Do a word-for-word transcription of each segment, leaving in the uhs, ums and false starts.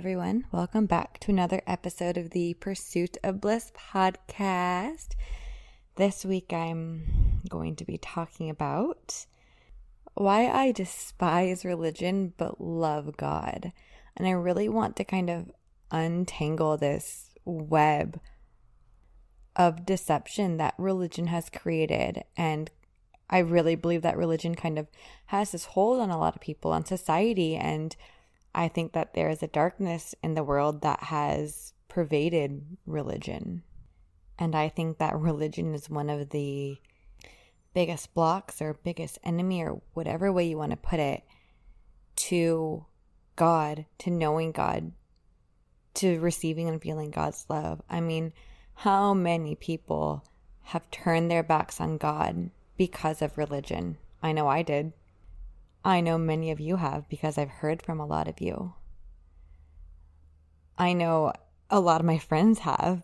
Everyone, welcome back to another episode of the Pursuit of Bliss podcast. This week I'm going to be talking about why I despise religion but love God. And I really want to kind of untangle this web of deception that religion has created. And I really believe that religion kind of has this hold on a lot of people, on society, and I think that there is a darkness in the world that has pervaded religion. And I think that religion is one of the biggest blocks or biggest enemy or whatever way you want to put it to God, to knowing God, to receiving and feeling God's love. I mean, how many people have turned their backs on God because of religion? I know I did. I know many of you have because I've heard from a lot of you. I know a lot of my friends have.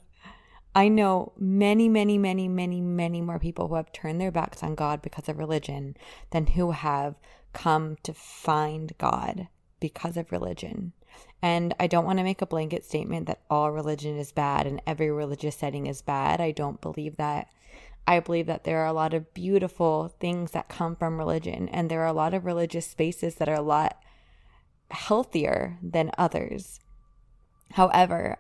I know many, many, many, many, many more people who have turned their backs on God because of religion than who have come to find God because of religion. And I don't want to make a blanket statement that all religion is bad and every religious setting is bad. I don't believe that. I believe that there are a lot of beautiful things that come from religion, and there are a lot of religious spaces that are a lot healthier than others. However,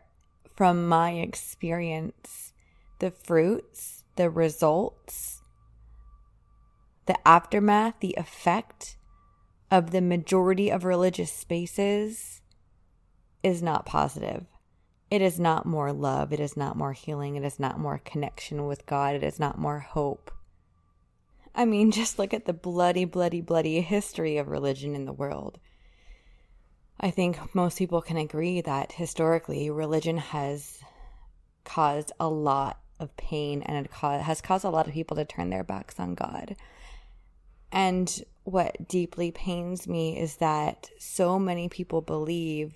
from my experience, the fruits, the results, the aftermath, the effect of the majority of religious spaces is not positive. It is not more love. It is not more healing. It is not more connection with God. It is not more hope. I mean, just look at the bloody, bloody, bloody history of religion in the world. I think most people can agree that historically, religion has caused a lot of pain and it has caused a lot of people to turn their backs on God. And what deeply pains me is that so many people believe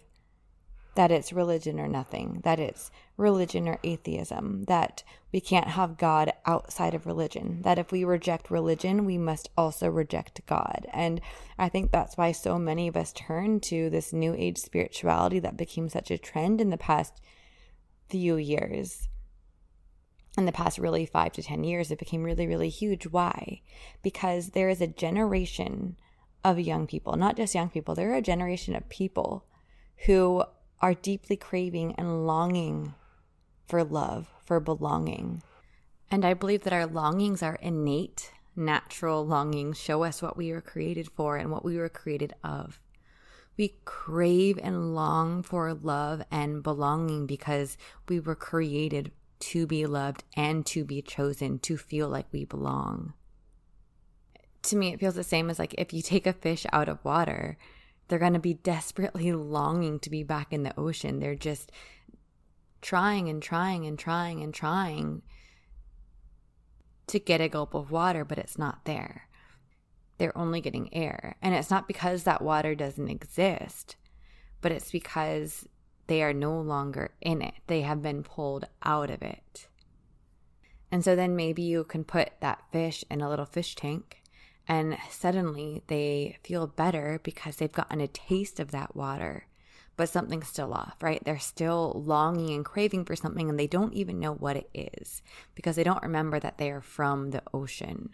that it's religion or nothing, that it's religion or atheism, that we can't have God outside of religion, that if we reject religion, we must also reject God. And I think that's why so many of us turn to this new age spirituality that became such a trend in the past few years. In the past really five to ten years, it became really, really huge. Why? Because there is a generation of young people, not just young people, there are a generation of people who are deeply craving and longing for love, for belonging. And I believe that our longings are innate, natural longings, show us what we were created for and what we were created of. We crave and long for love and belonging because we were created to be loved and to be chosen, to feel like we belong. To me, it feels the same as like if you take a fish out of water, they're going to be desperately longing to be back in the ocean. They're just trying and trying and trying and trying to get a gulp of water, but it's not there. They're only getting air. And it's not because that water doesn't exist, but it's because they are no longer in it. They have been pulled out of it. And so then maybe you can put that fish in a little fish tank, and suddenly they feel better because they've gotten a taste of that water, but something's still off, right? They're still longing and craving for something, and they don't even know what it is because they don't remember that they are from the ocean.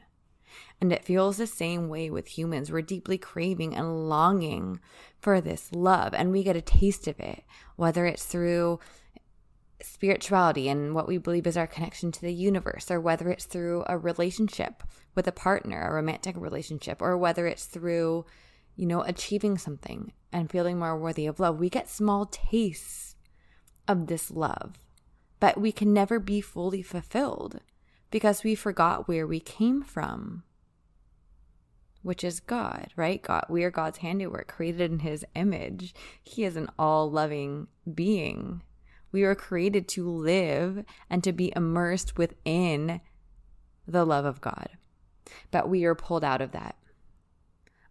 And it feels the same way with humans. We're deeply craving and longing for this love, and we get a taste of it, whether it's through spirituality and what we believe is our connection to the universe, or whether it's through a relationship with a partner, a romantic relationship, or whether it's through, you know, achieving something and feeling more worthy of love. We get small tastes of this love, but we can never be fully fulfilled because we forgot where we came from, which is God, right? God, we are God's handiwork, created in his image. He is an all-loving being. We were created to live and to be immersed within the love of God. But we are pulled out of that,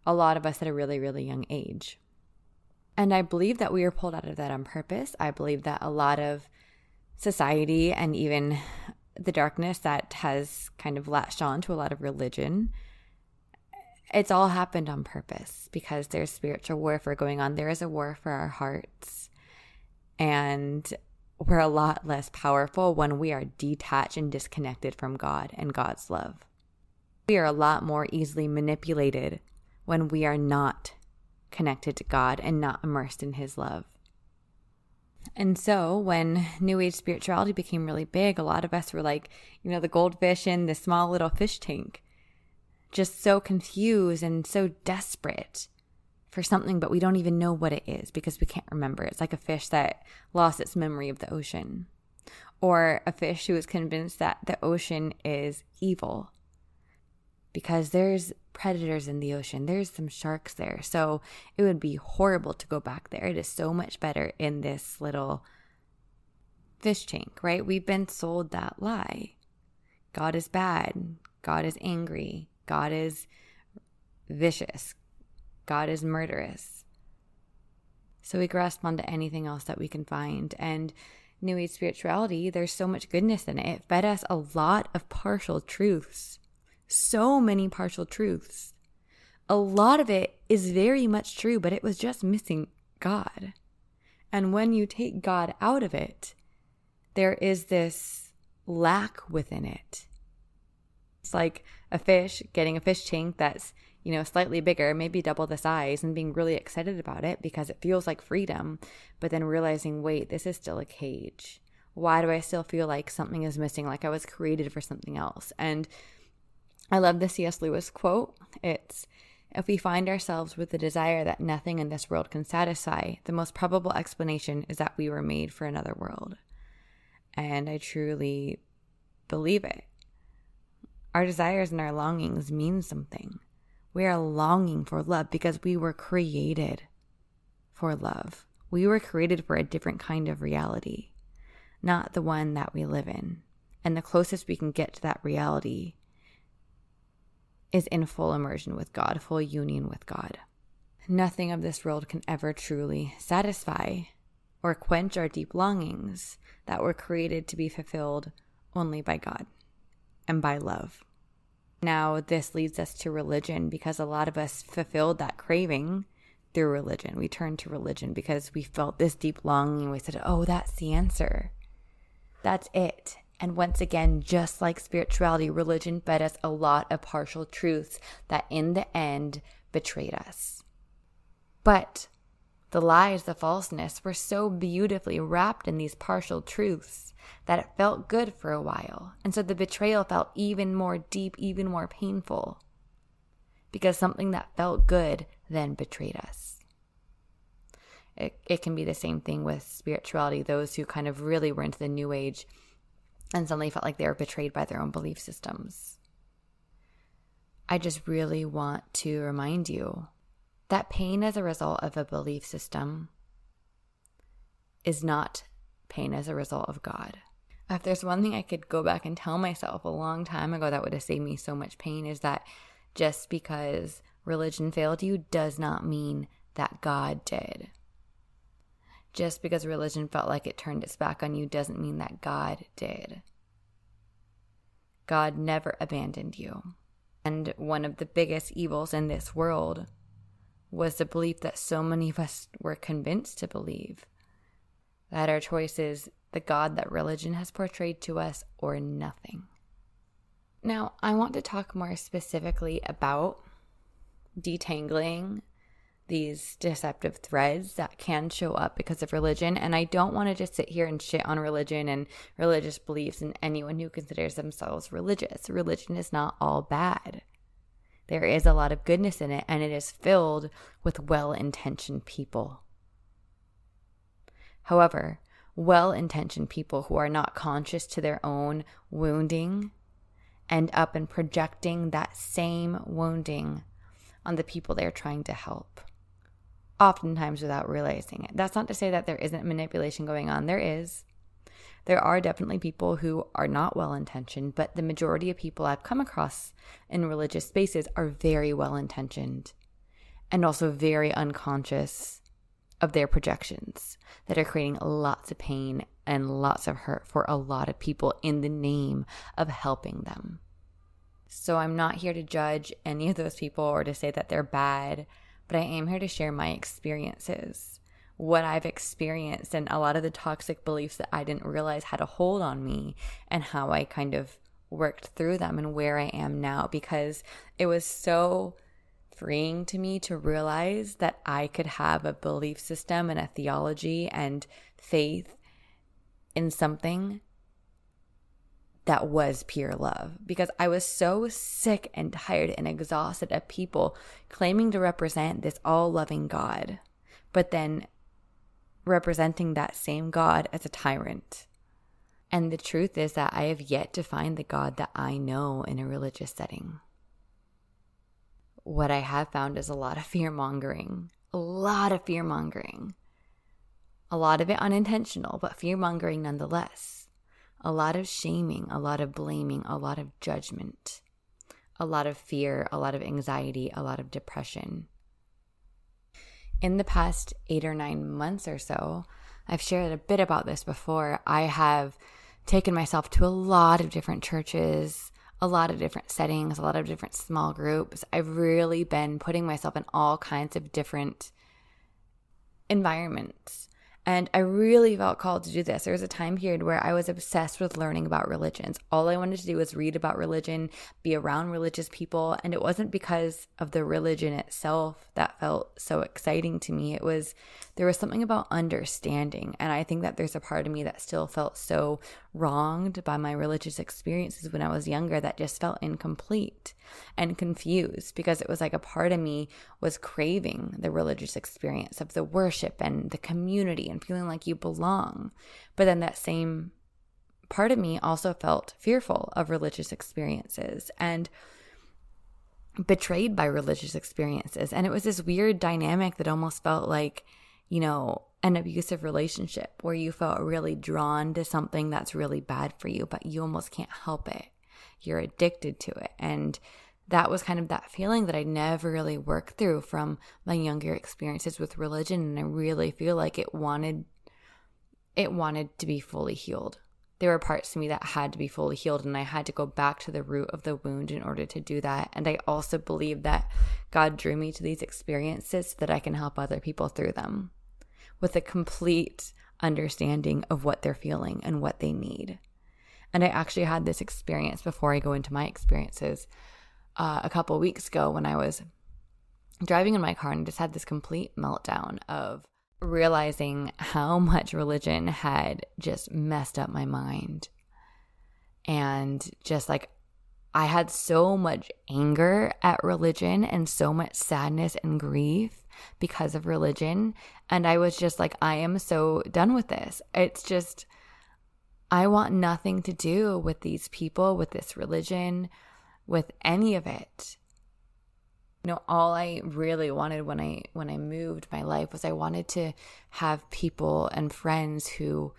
a lot of us at a really, really young age. And I believe that we are pulled out of that on purpose. I believe that a lot of society and even the darkness that has kind of latched on to a lot of religion, it's all happened on purpose because there's spiritual warfare going on. There is a war for our hearts. And we're a lot less powerful when we are detached and disconnected from God and God's love. We are a lot more easily manipulated when we are not connected to God and not immersed in his love. And so when New Age spirituality became really big, a lot of us were like, you know, the goldfish in the small little fish tank, just so confused and so desperate for something, but we don't even know what it is because we can't remember. It's like a fish that lost its memory of the ocean, or a fish who is convinced that the ocean is evil because there's predators in the ocean. There's some sharks there. So it would be horrible to go back there. It is so much better in this little fish tank, right? We've been sold that lie. God is bad. God is angry. God is vicious. God is murderous. So we grasp onto anything else that we can find. And New Age spirituality, there's so much goodness in it. It fed us a lot of partial truths. So many partial truths. A lot of it is very much true, but it was just missing God. And when you take God out of it, there is this lack within it. It's like a fish getting a fish tank that's, you know, slightly bigger, maybe double the size, and being really excited about it because it feels like freedom, but then realizing, wait, this is still a cage. Why do I still feel like something is missing, like I was created for something else? And I love the C S. Lewis quote. It's, if we find ourselves with the desire that nothing in this world can satisfy, the most probable explanation is that we were made for another world. And I truly believe it. Our desires and our longings mean something. We are longing for love because we were created for love. We were created for a different kind of reality, not the one that we live in. And the closest we can get to that reality is in full immersion with God, full union with God. Nothing of this world can ever truly satisfy or quench our deep longings that were created to be fulfilled only by God and by love. Now, this leads us to religion because a lot of us fulfilled that craving through religion. We turned to religion because we felt this deep longing. We said, oh, that's the answer. That's it. And once again, just like spirituality, religion fed us a lot of partial truths that in the end betrayed us. But the lies, the falseness were so beautifully wrapped in these partial truths that it felt good for a while. And so the betrayal felt even more deep, even more painful, because something that felt good then betrayed us. It, it can be the same thing with spirituality. Those who kind of really were into the New Age and suddenly felt like they were betrayed by their own belief systems. I just really want to remind you that pain as a result of a belief system is not pain as a result of God. If there's one thing I could go back and tell myself a long time ago that would have saved me so much pain, is that just because religion failed you does not mean that God did. Just because religion felt like it turned its back on you doesn't mean that God did. God never abandoned you. And one of the biggest evils in this world was the belief that so many of us were convinced to believe, that our choice is the God that religion has portrayed to us or nothing. Now, I want to talk more specifically about detangling these deceptive threads that can show up because of religion. And I don't want to just sit here and shit on religion and religious beliefs and anyone who considers themselves religious. Religion is not all bad. There is a lot of goodness in it, and it is filled with well-intentioned people. However, well-intentioned people who are not conscious to their own wounding end up in projecting that same wounding on the people they're trying to help, oftentimes without realizing it. That's not to say that there isn't manipulation going on. There is. There are definitely people who are not well-intentioned, but the majority of people I've come across in religious spaces are very well-intentioned and also very unconscious of their projections that are creating lots of pain and lots of hurt for a lot of people in the name of helping them. So I'm not here to judge any of those people or to say that they're bad, but I am here to share my experiences, what I've experienced, and a lot of the toxic beliefs that I didn't realize had a hold on me and how I kind of worked through them and where I am now, because it was so freeing to me to realize that I could have a belief system and a theology and faith in something that was pure love, because I was so sick and tired and exhausted of people claiming to represent this all-loving God, but then representing that same God as a tyrant. And the truth is that I have yet to find the God that I know in a religious setting. What I have found is a lot of fear-mongering, a lot of fear-mongering, a lot of it unintentional, but fear-mongering nonetheless. A lot of shaming, a lot of blaming, a lot of judgment, a lot of fear, a lot of anxiety, a lot of depression. In the past eight or nine months or so, I've shared a bit about this before, I have taken myself to a lot of different churches, a lot of different settings, a lot of different small groups. I've really been putting myself in all kinds of different environments. And I really felt called to do this. There was a time period where I was obsessed with learning about religions. All I wanted to do was read about religion, be around religious people. And it wasn't because of the religion itself that felt so exciting to me. It was, there was something about understanding. And I think that there's a part of me that still felt so wronged by my religious experiences when I was younger that just felt incomplete and confused, because it was like a part of me was craving the religious experience of the worship and the community and feeling like you belong. But then that same part of me also felt fearful of religious experiences and betrayed by religious experiences. And it was this weird dynamic that almost felt like, you know, an abusive relationship where you felt really drawn to something that's really bad for you, but you almost can't help it. You're addicted to it. And that was kind of that feeling that I never really worked through from my younger experiences with religion. And I really feel like it wanted, it wanted to be fully healed. There were parts of me that had to be fully healed, and I had to go back to the root of the wound in order to do that. And I also believe that God drew me to these experiences so that I can help other people through them with a complete understanding of what they're feeling and what they need. And I actually had this experience before I go into my experiences. Uh, a couple weeks ago when I was driving in my car, and I just had this complete meltdown of realizing how much religion had just messed up my mind. And just like, I had so much anger at religion and so much sadness and grief because of religion. And I was just like, I am so done with this. It's just, I want nothing to do with these people, with this religion, with any of it. You know, all I really wanted when I when I moved my life was I wanted to have people and friends who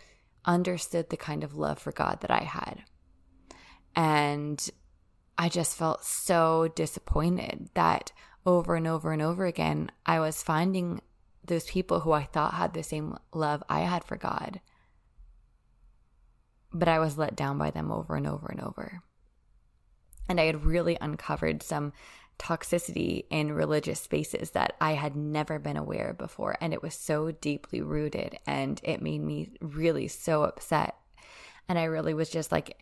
understood the kind of love for God that I had. And I just felt so disappointed that over and over and over again, I was finding those people who I thought had the same love I had for God, but I was let down by them over and over and over. And I had really uncovered some toxicity in religious spaces that I had never been aware of before. And it was so deeply rooted, and it made me really so upset. And I really was just like,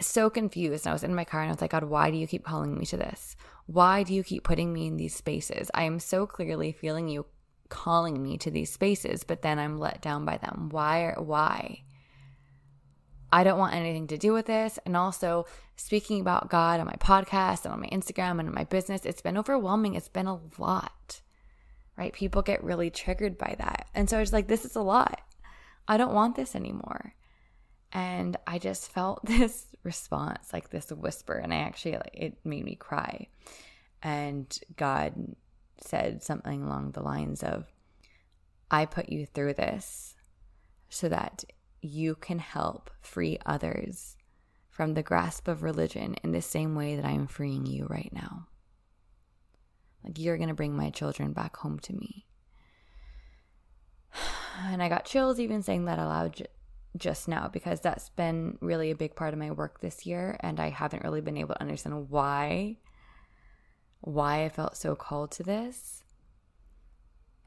so confused. And I was in my car and I was like, God, why do you keep calling me to this? Why do you keep putting me in these spaces? I am so clearly feeling you calling me to these spaces, but then I'm let down by them. Why? Why? I don't want anything to do with this. And also, speaking about God on my podcast and on my Instagram and in my business, it's been overwhelming. It's been a lot, right? People get really triggered by that. And so I was like, this is a lot. I don't want this anymore. And I just felt this response, like this whisper, and I actually, like, it made me cry. And God said something along the lines of, I put you through this so that you can help free others from the grasp of religion in the same way that I'm freeing you right now. Like, you're going to bring my children back home to me. And I got chills even saying that aloud j- just now, because that's been really a big part of my work this year, and I haven't really been able to understand why, why I felt so called to this.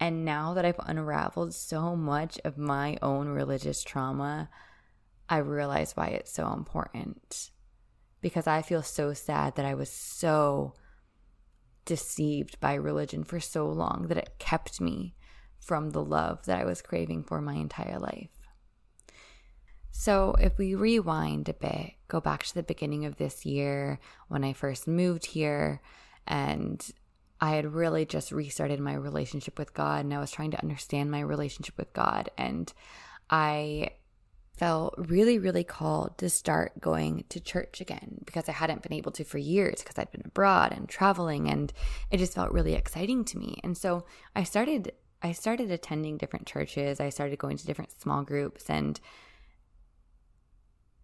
And now that I've unraveled so much of my own religious trauma, I realize why it's so important. Because I feel so sad that I was so deceived by religion for so long that it kept me from the love that I was craving for my entire life. So if we rewind a bit, go back to the beginning of this year when I first moved here, and I had really just restarted my relationship with God, and I was trying to understand my relationship with God, and I felt really, really called to start going to church again, because I hadn't been able to for years because I'd been abroad and traveling, and it just felt really exciting to me. And so I started I started attending different churches. I started going to different small groups, and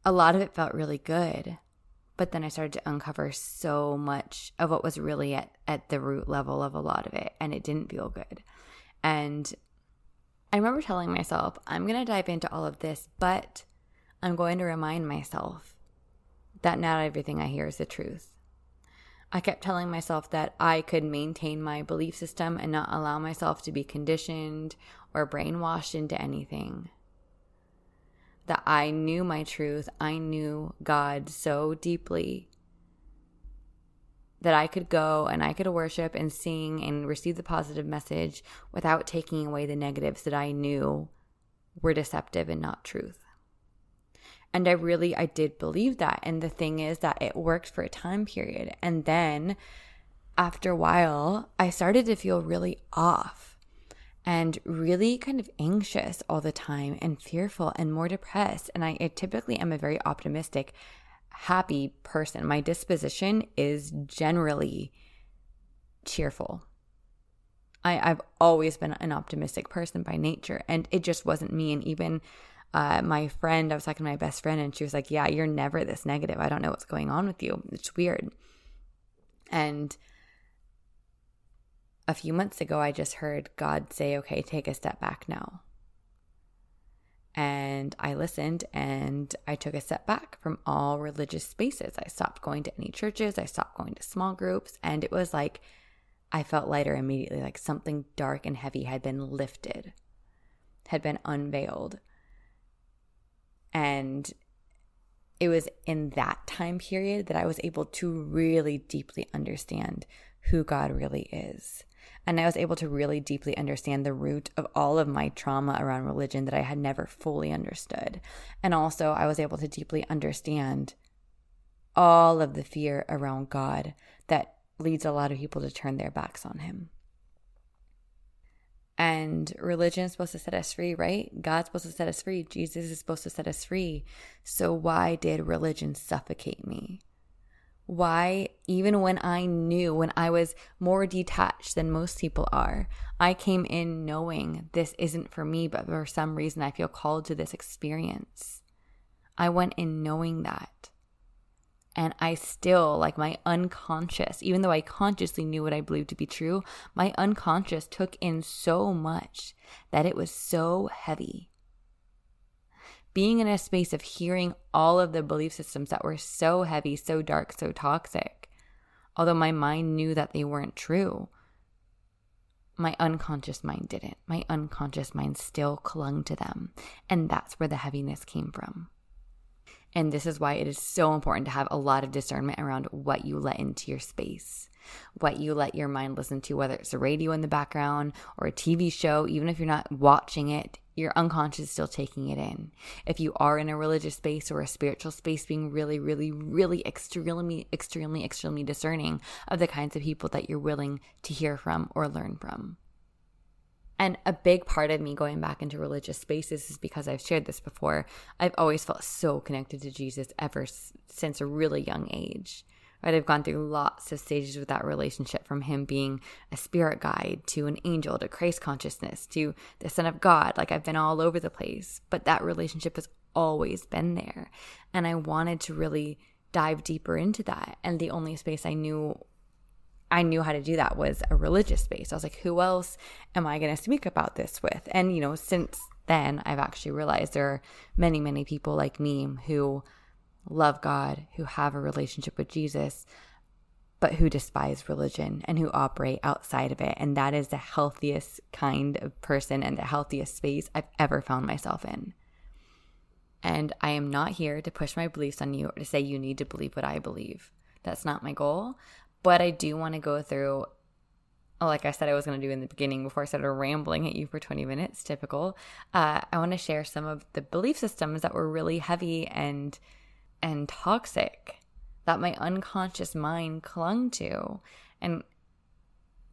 a lot of it felt really good. But then I started to uncover so much of what was really at, at the root level of a lot of it, and it didn't feel good. And I remember telling myself, I'm going to dive into all of this, but I'm going to remind myself that not everything I hear is the truth. I kept telling myself that I could maintain my belief system and not allow myself to be conditioned or brainwashed into anything. That I knew my truth, I knew God so deeply that I could go and I could worship and sing and receive the positive message without taking away the negatives that I knew were deceptive and not truth. And I really, I did believe that. And the thing is that it worked for a time period. And then after a while, I started to feel really off. And really kind of anxious all the time, and fearful, and more depressed. And I, I typically am a very optimistic, happy person. My disposition is generally cheerful. I, I've always been an optimistic person by nature, and it just wasn't me. And even uh, my friend, I was talking to my best friend, and she was like, yeah, you're never this negative. I don't know what's going on with you. It's weird. And a few months ago, I just heard God say, okay, take a step back now. And I listened, and I took a step back from all religious spaces. I stopped going to any churches. I stopped going to small groups. And it was like, I felt lighter immediately, like something dark and heavy had been lifted, had been unveiled. And it was in that time period that I was able to really deeply understand who God really is. And I was able to really deeply understand the root of all of my trauma around religion that I had never fully understood. And also, I was able to deeply understand all of the fear around God that leads a lot of people to turn their backs on him. And religion is supposed to set us free, right? God's supposed to set us free. Jesus is supposed to set us free. So why did religion suffocate me? Why, even when I knew, when I was more detached than most people are, I came in knowing this isn't for me, but for some reason I feel called to this experience. I went in knowing that. And I still, like my unconscious, even though I consciously knew what I believed to be true, my unconscious took in so much that it was so heavy. Being in a space of hearing all of the belief systems that were so heavy, so dark, so toxic, although my mind knew that they weren't true, my unconscious mind didn't. My unconscious mind still clung to them. And that's where the heaviness came from. And this is why it is so important to have a lot of discernment around what you let into your space, what you let your mind listen to, whether it's a radio in the background or a T V show. Even if you're not watching it, your unconscious is still taking it in. If you are in a religious space or a spiritual space, being really, really, really extremely, extremely, extremely discerning of the kinds of people that you're willing to hear from or learn from. And a big part of me going back into religious spaces is because I've shared this before. I've always felt so connected to Jesus ever since a really young age. Right, I've gone through lots of stages with that relationship, from him being a spirit guide to an angel to Christ consciousness to the Son of God. Like, I've been all over the place, but that relationship has always been there. And I wanted to really dive deeper into that. And the only space I knew I knew how to do that was a religious space. I was like, who else am I going to speak about this with? And, you know, since then, I've actually realized there are many, many people like me who love God, who have a relationship with Jesus, but who despise religion and who operate outside of it. And that is the healthiest kind of person and the healthiest space I've ever found myself in. And I am not here to push my beliefs on you or to say you need to believe what I believe. That's not my goal. But I do want to go through, like I said I was going to do in the beginning before I started rambling at you for twenty minutes, typical, uh, I want to share some of the belief systems that were really heavy and and toxic that my unconscious mind clung to. And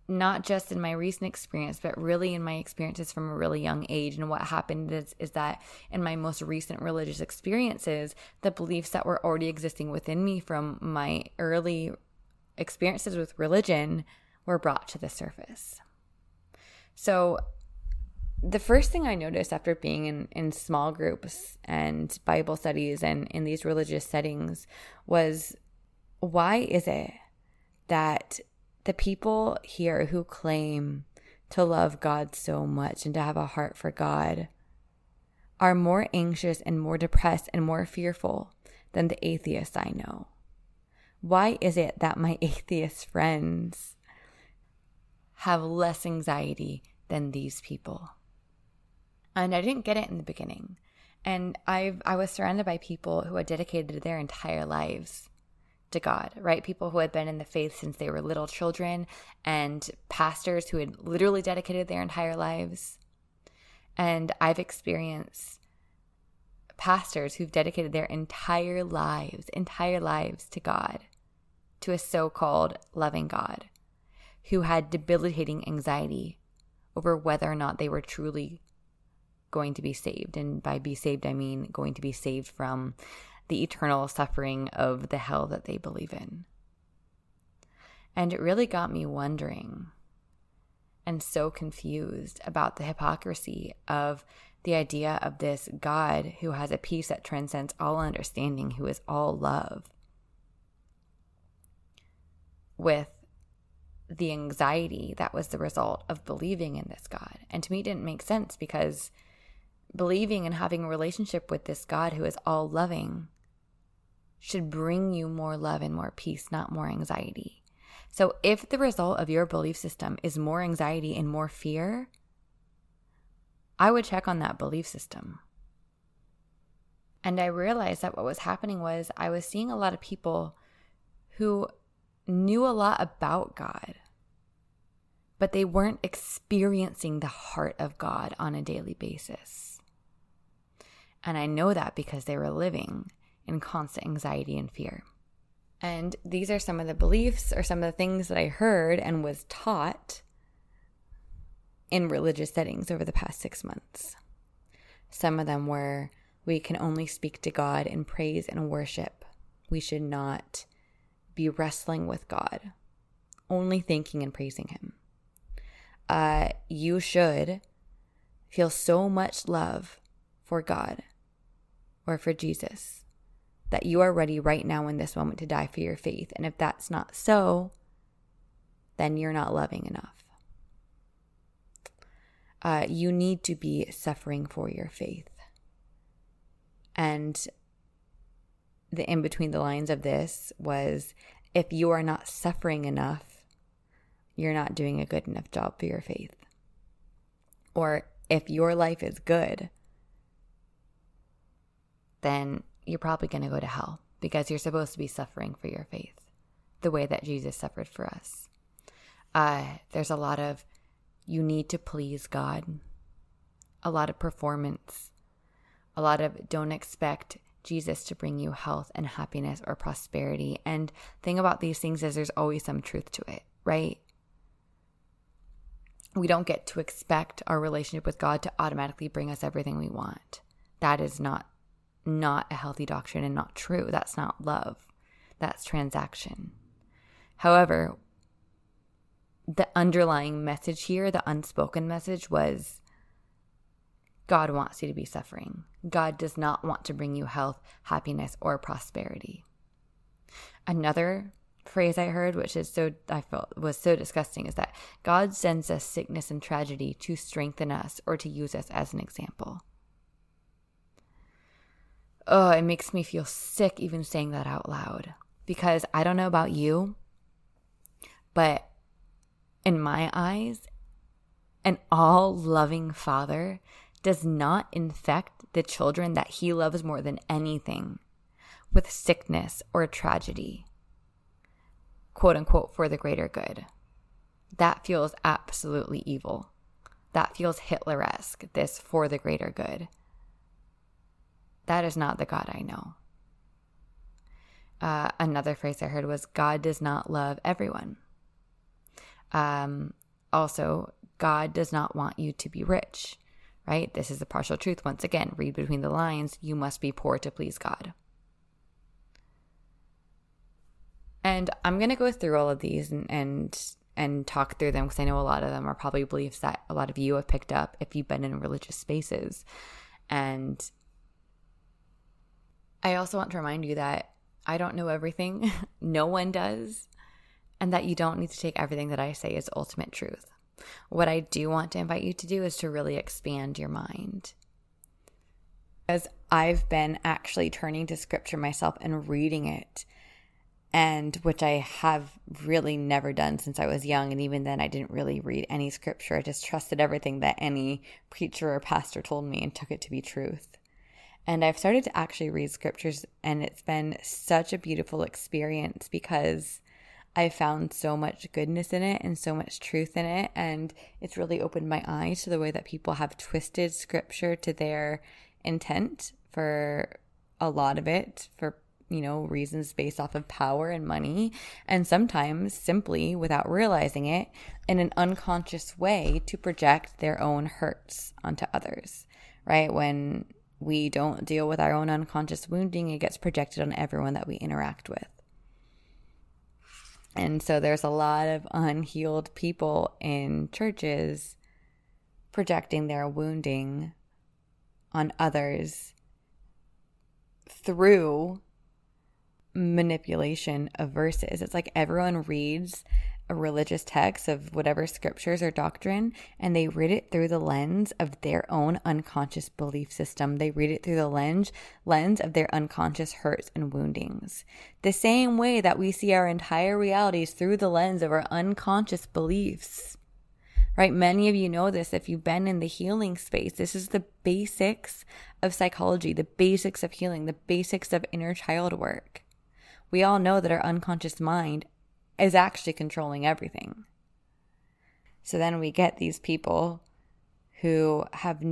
not just in my recent experience, but really in my experiences from a really young age. And what happened is, is that in my most recent religious experiences, the beliefs that were already existing within me from my early experiences with religion were brought to the surface. So the first thing I noticed after being in, in small groups and Bible studies and in these religious settings was, why is it that the people here who claim to love God so much and to have a heart for God are more anxious and more depressed and more fearful than the atheists I know? Why is it that my atheist friends have less anxiety than these people? And I didn't get it in the beginning. And I've, I was surrounded by people who had dedicated their entire lives to God, right? People who had been in the faith since they were little children, and pastors who had literally dedicated their entire lives. And I've experienced pastors who've dedicated their entire lives, entire lives to God, to a so-called loving God, who had debilitating anxiety over whether or not they were truly going to be saved. And by be saved, I mean going to be saved from the eternal suffering of the hell that they believe in. And it really got me wondering and so confused about the hypocrisy of the idea of this God who has a peace that transcends all understanding, who is all love, with the anxiety that was the result of believing in this God. And to me, it didn't make sense, because believing and having a relationship with this God who is all loving should bring you more love and more peace, not more anxiety. So if the result of your belief system is more anxiety and more fear, I would check on that belief system. And I realized that what was happening was I was seeing a lot of people who knew a lot about God, but they weren't experiencing the heart of God on a daily basis. And I know that because they were living in constant anxiety and fear. And these are some of the beliefs or some of the things that I heard and was taught in religious settings over the past six months. Some of them were, we can only speak to God in praise and worship. We should not be wrestling with God, only thanking and praising him. Uh, you should feel so much love for God or for Jesus that you are ready right now in this moment to die for your faith. And if that's not so, then you're not loving enough. Uh, you need to be suffering for your faith. And the in between the lines of this was, if you are not suffering enough, you're not doing a good enough job for your faith. Or if your life is good, then you're probably going to go to hell because you're supposed to be suffering for your faith the way that Jesus suffered for us. Uh, there's a lot of you need to please God, a lot of performance, a lot of don't expect Jesus to bring you health and happiness or prosperity. And the thing about these things is there's always some truth to it, right? We don't get to expect our relationship with God to automatically bring us everything we want. That is not not a healthy doctrine and not true. That's not love. That's transaction. However, the underlying message here, the unspoken message, was God wants you to be suffering. God does not want to bring you health, happiness, or prosperity. Another phrase I heard, which is so I felt was so disgusting, is that God sends us sickness and tragedy to strengthen us or to use us as an example. Oh, it makes me feel sick even saying that out loud, because I don't know about you, but in my eyes, an all-loving father does not infect the children that he loves more than anything with sickness or tragedy, quote unquote, for the greater good. That feels absolutely evil. That feels Hitler-esque, this for the greater good. That is not the God I know. Uh, another phrase I heard was, God does not love everyone. Um, also, God does not want you to be rich, right? This is the partial truth. Once again, read between the lines. You must be poor to please God. And I'm going to go through all of these and, and, and talk through them, because I know a lot of them are probably beliefs that a lot of you have picked up if you've been in religious spaces. And I also want to remind you that I don't know everything. No one does. And that you don't need to take everything that I say as ultimate truth. What I do want to invite you to do is to really expand your mind. As I've been actually turning to scripture myself and reading it, and which I have really never done since I was young. And even then I didn't really read any scripture. I just trusted everything that any preacher or pastor told me and took it to be truth. And I've started to actually read scriptures, and it's been such a beautiful experience because I found so much goodness in it and so much truth in it. And it's really opened my eyes to the way that people have twisted scripture to their intent for a lot of it, for, you know, reasons based off of power and money, and sometimes simply without realizing it in an unconscious way to project their own hurts onto others, right? When we don't deal with our own unconscious wounding, it gets projected on everyone that we interact with. And so there's a lot of unhealed people in churches projecting their wounding on others through manipulation of verses. It's like everyone reads a religious text of whatever scriptures or doctrine, and they read it through the lens of their own unconscious belief system. They read it through the lens lens of their unconscious hurts and woundings. The same way that we see our entire realities through the lens of our unconscious beliefs, right? Many of you know this if you've been in the healing space. This is the basics of psychology, the basics of healing, the basics of inner child work. We all know that our unconscious mind is actually controlling everything. So then we get these people who have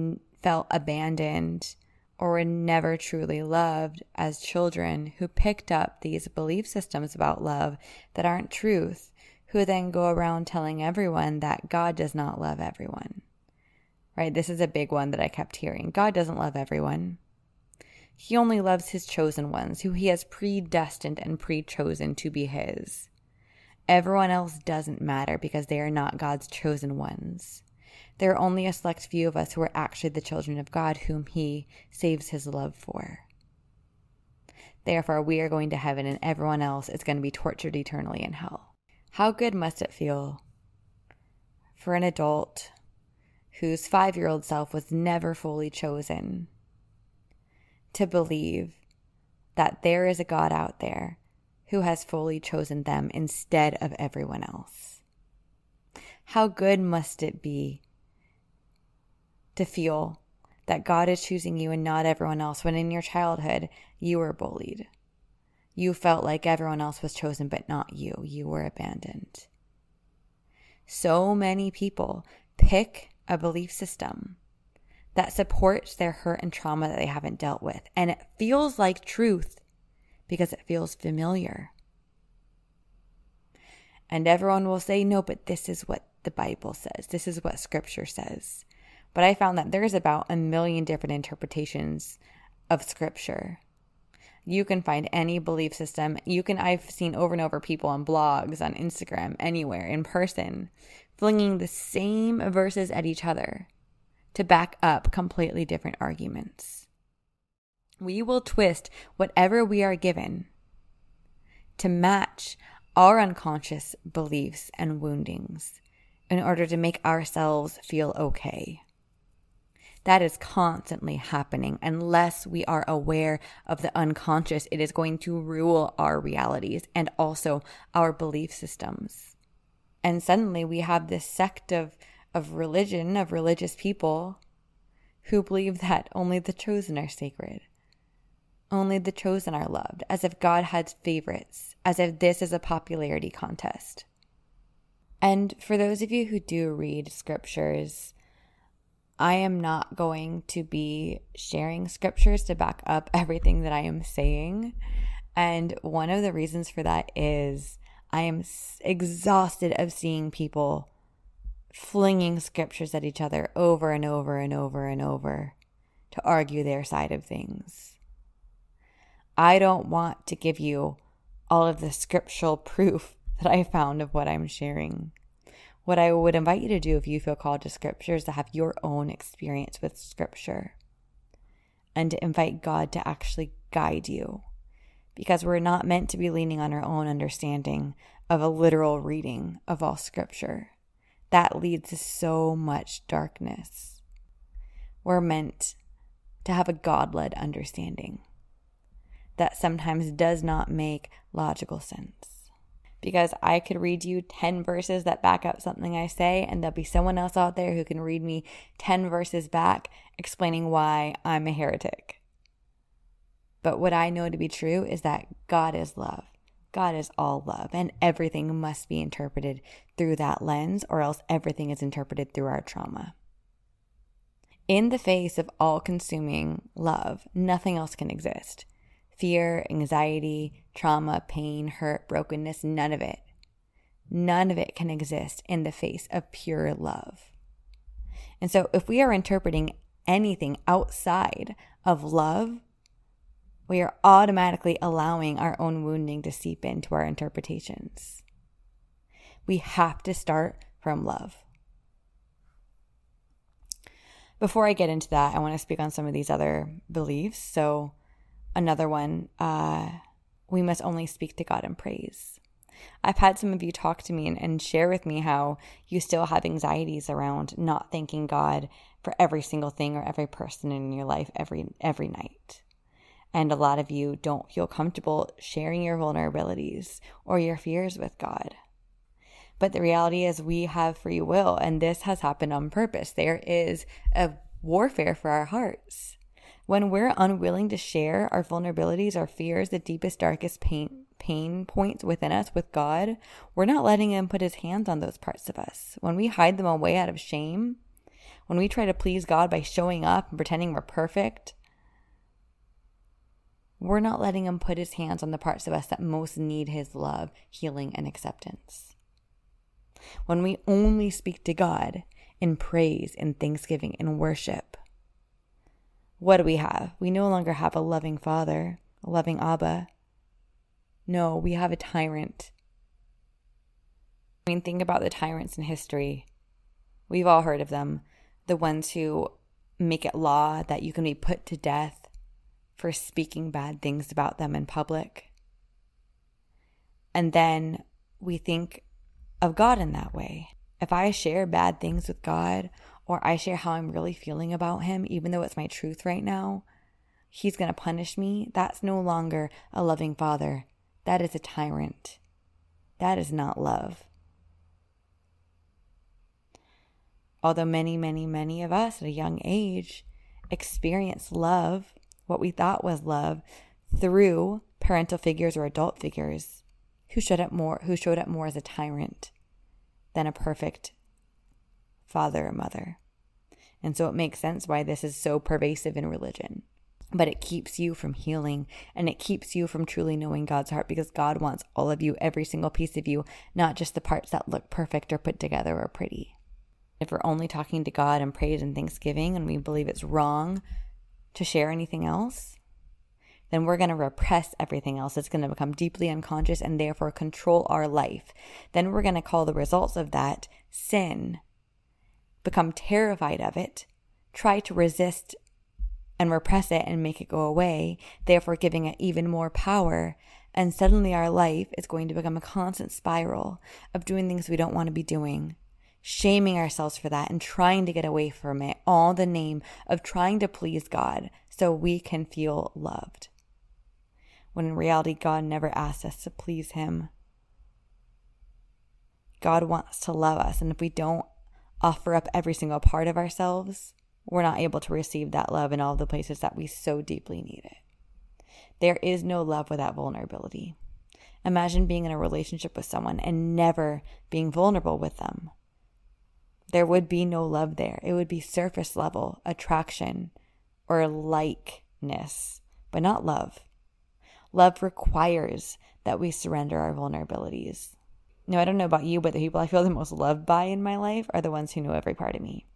felt abandoned or were never truly loved as children, who picked up these belief systems about love that aren't truth, who then go around telling everyone that God does not love everyone, right? This is a big one that I kept hearing. God doesn't love everyone. He only loves his chosen ones, who he has predestined and pre-chosen to be his. Everyone else doesn't matter because they are not God's chosen ones. There are only a select few of us who are actually the children of God, whom he saves his love for. Therefore, we are going to heaven, and everyone else is going to be tortured eternally in hell. How good must it feel for an adult whose five-year-old self was never fully chosen to believe that there is a God out there who has fully chosen them instead of everyone else. How good must it be to feel that God is choosing you and not everyone else, when in your childhood, you were bullied. You felt like everyone else was chosen, but not you. You were abandoned. So many people pick a belief system that supports their hurt and trauma that they haven't dealt with. And it feels like truth because it feels familiar. And everyone will say, no, but this is what the Bible says. This is what Scripture says. But I found that there's about a million different interpretations of Scripture. You can find any belief system. You can, I've seen over and over people on blogs, on Instagram, anywhere, in person, flinging the same verses at each other to back up completely different arguments. We will twist whatever we are given to match our unconscious beliefs and woundings in order to make ourselves feel okay. That is constantly happening. Unless we are aware of the unconscious, it is going to rule our realities and also our belief systems. And suddenly we have this sect of, of religion, of religious people who believe that only the chosen are sacred. Only the chosen are loved, as if God had favorites, as if this is a popularity contest. And for those of you who do read scriptures, I am not going to be sharing scriptures to back up everything that I am saying. And one of the reasons for that is I am exhausted of seeing people flinging scriptures at each other over and over and over and over to argue their side of things. I don't want to give you all of the scriptural proof that I found of what I'm sharing. What I would invite you to do if you feel called to Scripture is to have your own experience with Scripture and to invite God to actually guide you, because we're not meant to be leaning on our own understanding of a literal reading of all Scripture. That leads to so much darkness. We're meant to have a God-led understanding that sometimes does not make logical sense. Because I could read you ten verses that back up something I say, and there'll be someone else out there who can read me ten verses back explaining why I'm a heretic. But what I know to be true is that God is love. God is all love, and everything must be interpreted through that lens, or else everything is interpreted through our trauma. In the face of all-consuming love, nothing else can exist. Fear, anxiety, trauma, pain, hurt, brokenness, none of it. None of it can exist in the face of pure love. And so if we are interpreting anything outside of love, we are automatically allowing our own wounding to seep into our interpretations. We have to start from love. Before I get into that, I want to speak on some of these other beliefs. So another one, uh, we must only speak to God in praise. I've had some of you talk to me and, and share with me how you still have anxieties around not thanking God for every single thing or every person in your life every every night. And a lot of you don't feel comfortable sharing your vulnerabilities or your fears with God. But the reality is we have free will, and this has happened on purpose. There is a warfare for our hearts. When we're unwilling to share our vulnerabilities, our fears, the deepest, darkest pain, pain points within us with God, we're not letting Him put His hands on those parts of us. When we hide them away out of shame, when we try to please God by showing up and pretending we're perfect, we're not letting Him put His hands on the parts of us that most need His love, healing, and acceptance. When we only speak to God in praise, in thanksgiving, in worship, what do we have? We no longer have a loving father, a loving Abba. No, we have a tyrant. I mean, think about the tyrants in history. We've all heard of them. The ones who make it law that you can be put to death for speaking bad things about them in public. And then we think of God in that way. If I share bad things with God, or I share how I'm really feeling about Him, even though it's my truth right now, He's going to punish me. That's no longer a loving father. That is a tyrant. That is not love. Although many, many, many of us at a young age experience love, what we thought was love, through parental figures or adult figures who showed up more, who showed up more as a tyrant than a perfect father or mother. And so it makes sense why this is so pervasive in religion. But it keeps you from healing, and it keeps you from truly knowing God's heart, because God wants all of you, every single piece of you, not just the parts that look perfect or put together or pretty. If we're only talking to God in praise and thanksgiving, and we believe it's wrong to share anything else, then we're going to repress everything else. It's going to become deeply unconscious and therefore control our life. Then we're going to call the results of that sin, become terrified of it, try to resist and repress it and make it go away, therefore giving it even more power. And suddenly our life is going to become a constant spiral of doing things we don't want to be doing, shaming ourselves for that and trying to get away from it, all the name of trying to please God so we can feel loved. When in reality, God never asked us to please him. God wants to love us, and if we don't offer up every single part of ourselves, we're not able to receive that love in all the places that we so deeply need it. There is no love without vulnerability. Imagine being in a relationship with someone and never being vulnerable with them. There would be no love there. It would be surface level attraction or likeness, but not love. Love requires that we surrender our vulnerabilities. Now, I don't know about you, but the people I feel the most loved by in my life are the ones who know every part of me.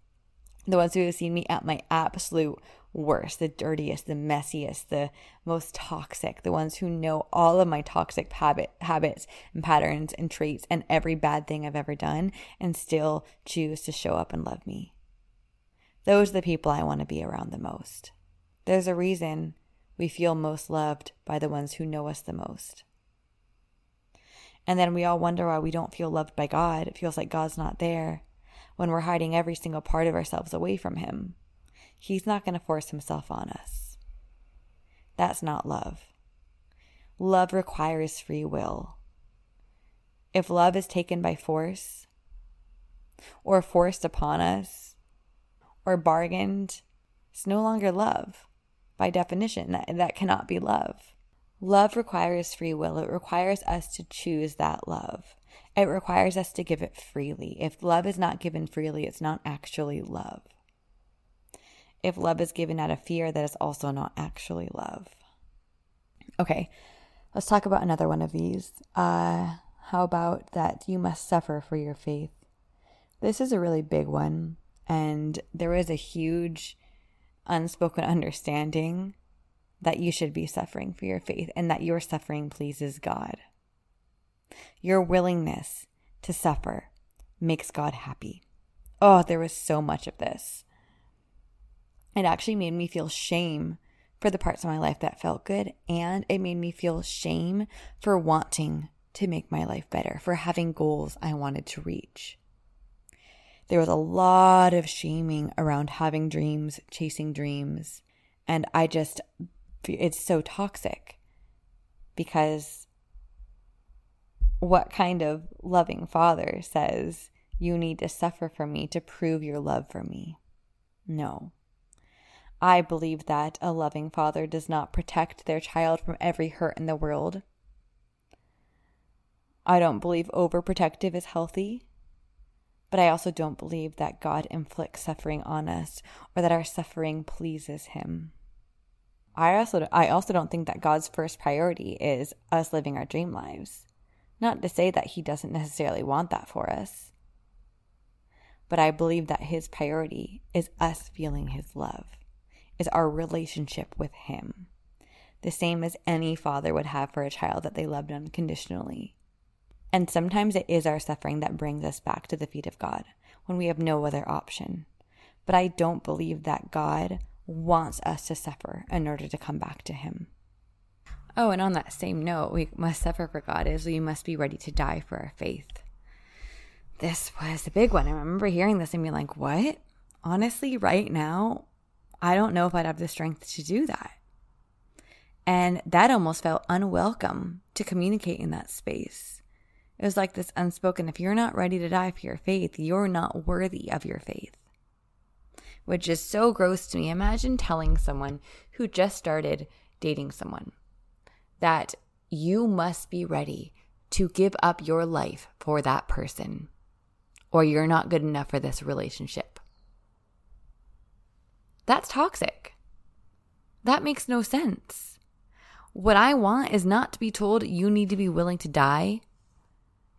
The ones who have seen me at my absolute worst, the dirtiest, the messiest, the most toxic. The ones who know all of my toxic habit, habits and patterns and traits and every bad thing I've ever done and still choose to show up and love me. Those are the people I want to be around the most. There's a reason we feel most loved by the ones who know us the most. And then we all wonder why we don't feel loved by God. It feels like God's not there, when we're hiding every single part of ourselves away from him. He's not going to force himself on us. That's not love. Love requires free will. If love is taken by force, or forced upon us, or bargained, it's no longer love. By definition, that, that cannot be love. Love requires free will. It requires us to choose that love. It requires us to give it freely. If love is not given freely, it's not actually love. If love is given out of fear, that is also not actually love. Okay, let's talk about another one of these. Uh, how about that you must suffer for your faith? This is a really big one, and there is a huge unspoken understanding that you should be suffering for your faith and that your suffering pleases God. Your willingness to suffer makes God happy. Oh, there was so much of this. It actually made me feel shame for the parts of my life that felt good, and it made me feel shame for wanting to make my life better, for having goals I wanted to reach. There was a lot of shaming around having dreams, chasing dreams, and I just, it's so toxic because what kind of loving father says you need to suffer for me to prove your love for me? No. I believe that a loving father does not protect their child from every hurt in the world. I don't believe overprotective is healthy, but I also don't believe that God inflicts suffering on us or that our suffering pleases him. I also, I also don't think that God's first priority is us living our dream lives. Not to say that he doesn't necessarily want that for us, but I believe that his priority is us feeling his love, is our relationship with him, the same as any father would have for a child that they loved unconditionally. And sometimes it is our suffering that brings us back to the feet of God when we have no other option. But I don't believe that God wants us to suffer in order to come back to him. Oh, and on that same note, we must suffer for God is we must be ready to die for our faith. This was a big one. I remember hearing this and being like, what? Honestly, right now, I don't know if I'd have the strength to do that. And that almost felt unwelcome to communicate in that space. It was like this unspoken, if you're not ready to die for your faith, you're not worthy of your faith. which is so gross to me. Imagine telling someone who just started dating someone that you must be ready to give up your life for that person, or you're not good enough for this relationship. That's toxic. That makes no sense. What I want is not to be told you need to be willing to die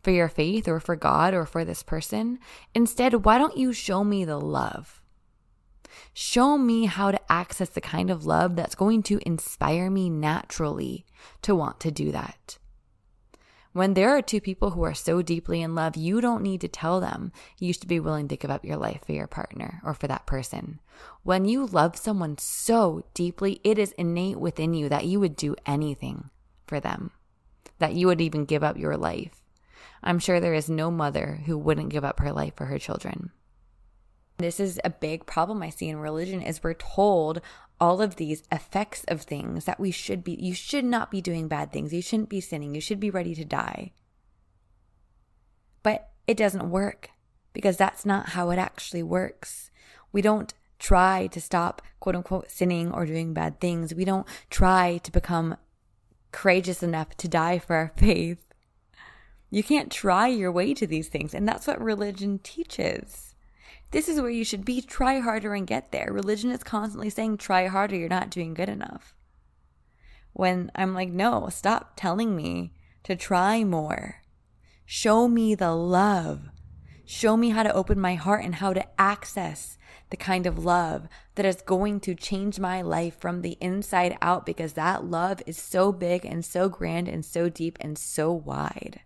for your faith or for God or for this person. Instead, why don't you show me the love? Show me how to access the kind of love that's going to inspire me naturally to want to do that. When there are two people who are so deeply in love, you don't need to tell them you should be willing to give up your life for your partner or for that person. When you love someone so deeply, it is innate within you that you would do anything for them, that you would even give up your life. I'm sure there is no mother who wouldn't give up her life for her children. This is a big problem I see in religion, is we're told all of these effects of things that we should be, you should not be doing bad things. You shouldn't be sinning. You should be ready to die. But it doesn't work, because that's not how it actually works. We don't try to stop, quote unquote, sinning or doing bad things. We don't try to become courageous enough to die for our faith. You can't try your way to these things. And that's what religion teaches. This is where you should be. Try harder and get there. Religion is constantly saying, try harder. You're not doing good enough. When I'm like, no, stop telling me to try more. Show me the love. Show me how to open my heart and how to access the kind of love that is going to change my life from the inside out, because that love is so big and so grand and so deep and so wide.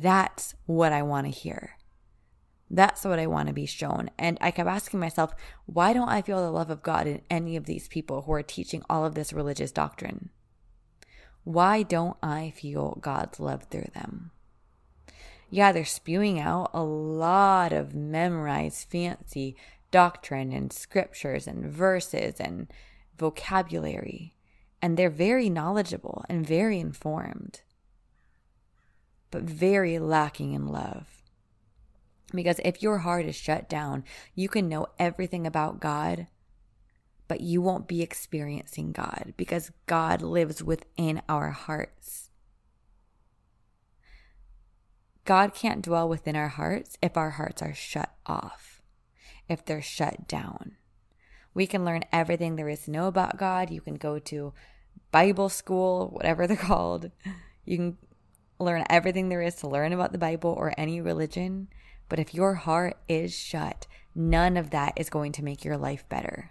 That's what I want to hear. That's what I want to be shown. And I kept asking myself, why don't I feel the love of God in any of these people who are teaching all of this religious doctrine? Why don't I feel God's love through them? Yeah, they're spewing out a lot of memorized fancy doctrine and scriptures and verses and vocabulary. And they're very knowledgeable and very informed, but very lacking in love. Because if your heart is shut down, you can know everything about God, but you won't be experiencing God, because God lives within our hearts. God can't dwell within our hearts if our hearts are shut off, if they're shut down. We can learn everything there is to know about God. You can go to Bible school, whatever they're called. You can learn everything there is to learn about the Bible or any religion. But if your heart is shut, none of that is going to make your life better.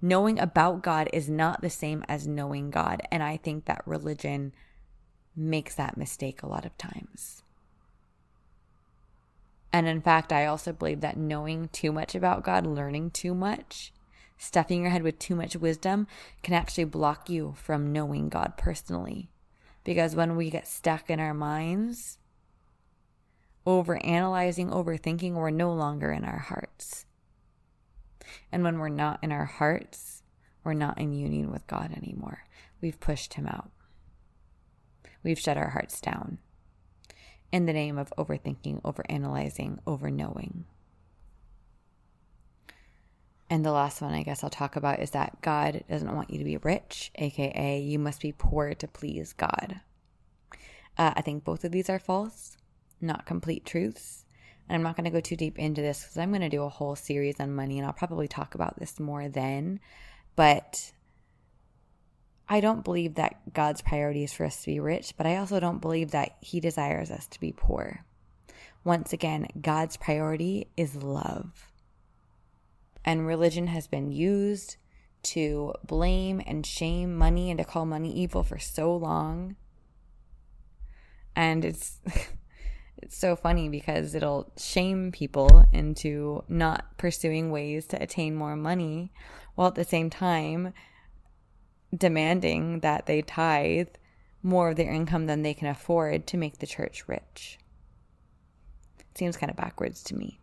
Knowing about God is not the same as knowing God. And I think that religion makes that mistake a lot of times. And in fact, I also believe that knowing too much about God, learning too much, stuffing your head with too much wisdom can actually block you from knowing God personally. Because when we get stuck in our minds, overanalyzing, overthinking, we're no longer in our hearts. And when we're not in our hearts, we're not in union with God anymore. We've pushed him out. We've shut our hearts down in the name of overthinking, overanalyzing, overknowing. And the last one I guess I'll talk about is that God doesn't want you to be rich, aka you must be poor to please God. Uh, I think both of these are false. Not complete truths. And I'm not going to go too deep into this because I'm going to do a whole series on money and I'll probably talk about this more then. But I don't believe that God's priority is for us to be rich, but I also don't believe that he desires us to be poor. Once again, God's priority is love. And religion has been used to blame and shame money and to call money evil for so long. And it's... It's so funny because it'll shame people into not pursuing ways to attain more money, while at the same time demanding that they tithe more of their income than they can afford to make the church rich. It seems kind of backwards to me.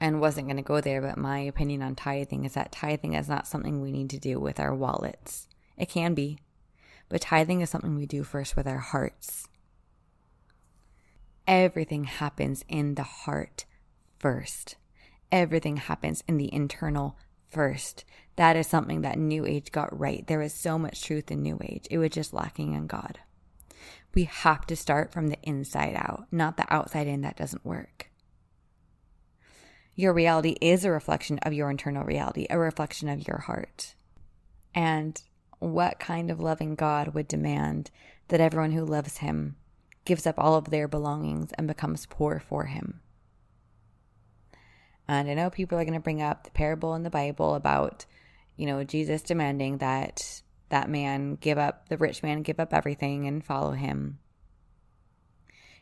And wasn't going to go there, but my opinion on tithing is that tithing is not something we need to do with our wallets. It can be, but tithing is something we do first with our hearts. Everything happens in the heart first. everything happens in the internal first. That is something that New Age got right. There was so much truth in New Age. It was just lacking in God. We have to start from the inside out, not the outside in. That doesn't work. Your reality is a reflection of your internal reality, a reflection of your heart. And what kind of loving God would demand that everyone who loves him gives up all of their belongings and becomes poor for him? And I know people are going to bring up the parable in the Bible about, you know, Jesus demanding that that man give up, the rich man give up everything and follow him.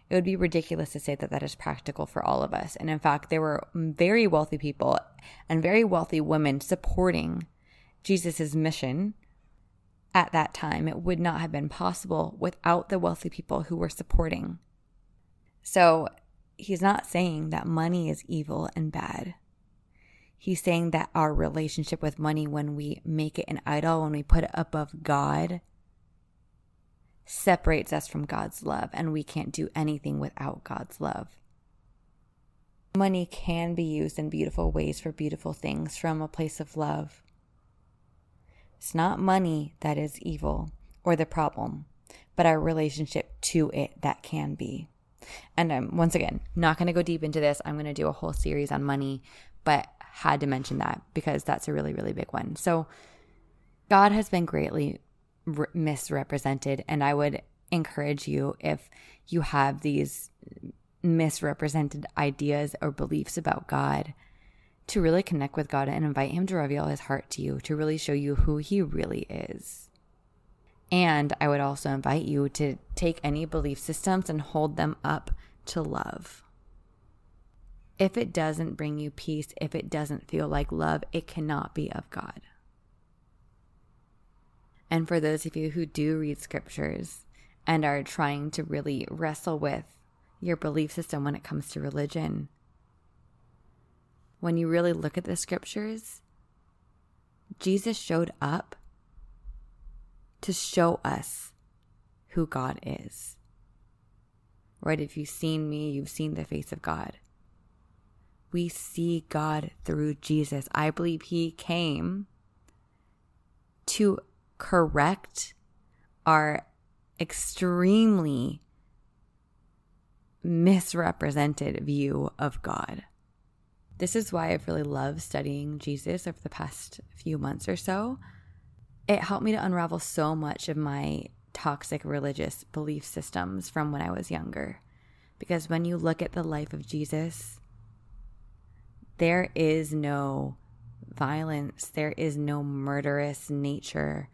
It would be ridiculous to say that that is practical for all of us. And in fact, there were very wealthy people and very wealthy women supporting Jesus's mission at that time. It would not have been possible without the wealthy people who were supporting. So he's not saying that money is evil and bad. He's saying that our relationship with money, when we make it an idol, when we put it above God, separates us from God's love, and we can't do anything without God's love. Money can be used in beautiful ways for beautiful things from a place of love. It's not money that is evil or the problem, but our relationship to it that can be. And I'm, once again, not going to go deep into this. I'm going to do a whole series on money, but had to mention that because that's a really, really big one. So God has been greatly re- misrepresented, and I would encourage you, if you have these misrepresented ideas or beliefs about God, to really connect with God and invite him to reveal his heart to you, to really show you who he really is. And I would also invite you to take any belief systems and hold them up to love. If it doesn't bring you peace, if it doesn't feel like love, it cannot be of God. And for those of you who do read scriptures and are trying to really wrestle with your belief system when it comes to religion, when you really look at the scriptures, Jesus showed up to show us who God is. Right? If you've seen me, you've seen the face of God. We see God through Jesus. I believe he came to correct our extremely misrepresented view of God. This is why I've really loved studying Jesus over the past few months or so. It helped me to unravel so much of my toxic religious belief systems from when I was younger. Because when you look at the life of Jesus, there is no violence. There is no murderous nature.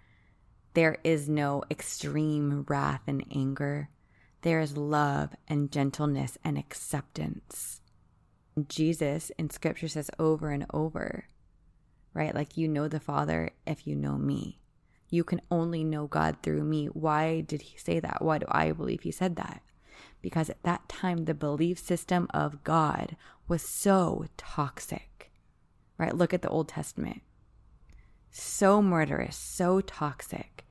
There is no extreme wrath and anger. There is love and gentleness and acceptance. Jesus in scripture says over and over, right? Like, you know the Father if you know me. You can only know God through me. Why did he say that? Why do I believe he said that? Because at that time, the belief system of God was so toxic, right? Look at the Old Testament. So murderous, so toxic.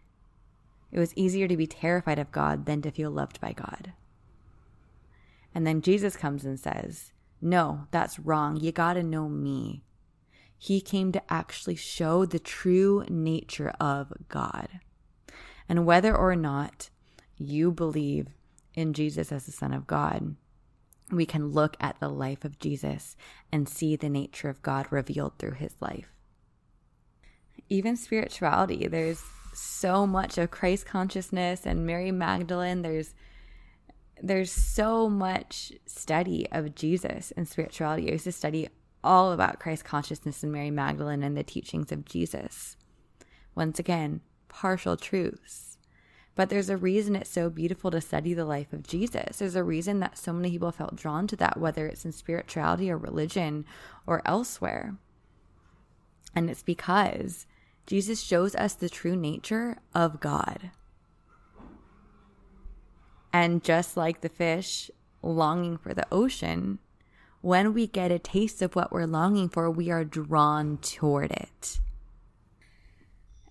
It was easier to be terrified of God than to feel loved by God. And then Jesus comes and says, no, that's wrong. You got to know me. He came to actually show the true nature of God. And whether or not you believe in Jesus as the Son of God, we can look at the life of Jesus and see the nature of God revealed through his life. Even spirituality, there's so much of Christ consciousness and Mary Magdalene. There's there's so much study of Jesus and spirituality. I used to study all about Christ consciousness and Mary Magdalene and the teachings of Jesus. Once again, partial truths. But there's a reason it's so beautiful to study the life of Jesus. There's a reason that so many people felt drawn to that, whether it's in spirituality or religion or elsewhere. And it's because Jesus shows us the true nature of God. And just like the fish longing for the ocean, when we get a taste of what we're longing for, we are drawn toward it.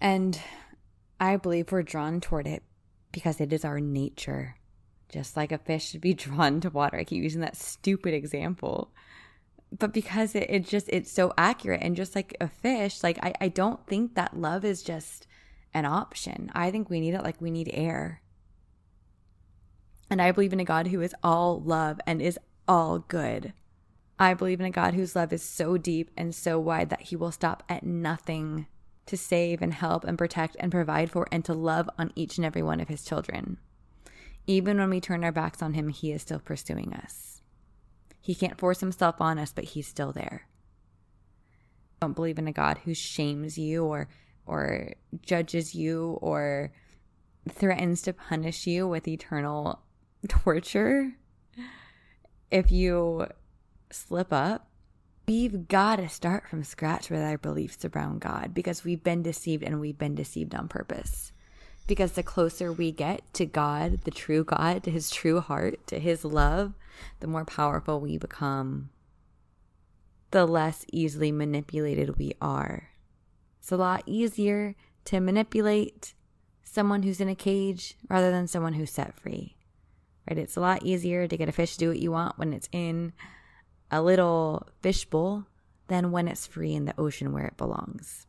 And I believe we're drawn toward it because it is our nature. Just like a fish should be drawn to water. I keep using that stupid example. but because it, it just, it's so accurate. And just like a fish, like I, I don't think that love is just an option. I think we need it like we need air. And I believe in a God who is all love and is all good. I believe in a God whose love is so deep and so wide that he will stop at nothing to save and help and protect and provide for and to love on each and every one of his children. Even when we turn our backs on him, he is still pursuing us. He can't force himself on us, but he's still there. I don't believe in a God who shames you or or judges you or threatens to punish you with eternal torture if you slip up. We've got to start from scratch with our beliefs around God, because we've been deceived, and we've been deceived on purpose. Because the closer we get to God, the true God, to his true heart, to his love, the more powerful we become, the less easily manipulated we are. It's a lot easier to manipulate someone who's in a cage rather than someone who's set free, right? It's a lot easier to get a fish to do what you want when it's in a little fishbowl than when it's free in the ocean where it belongs.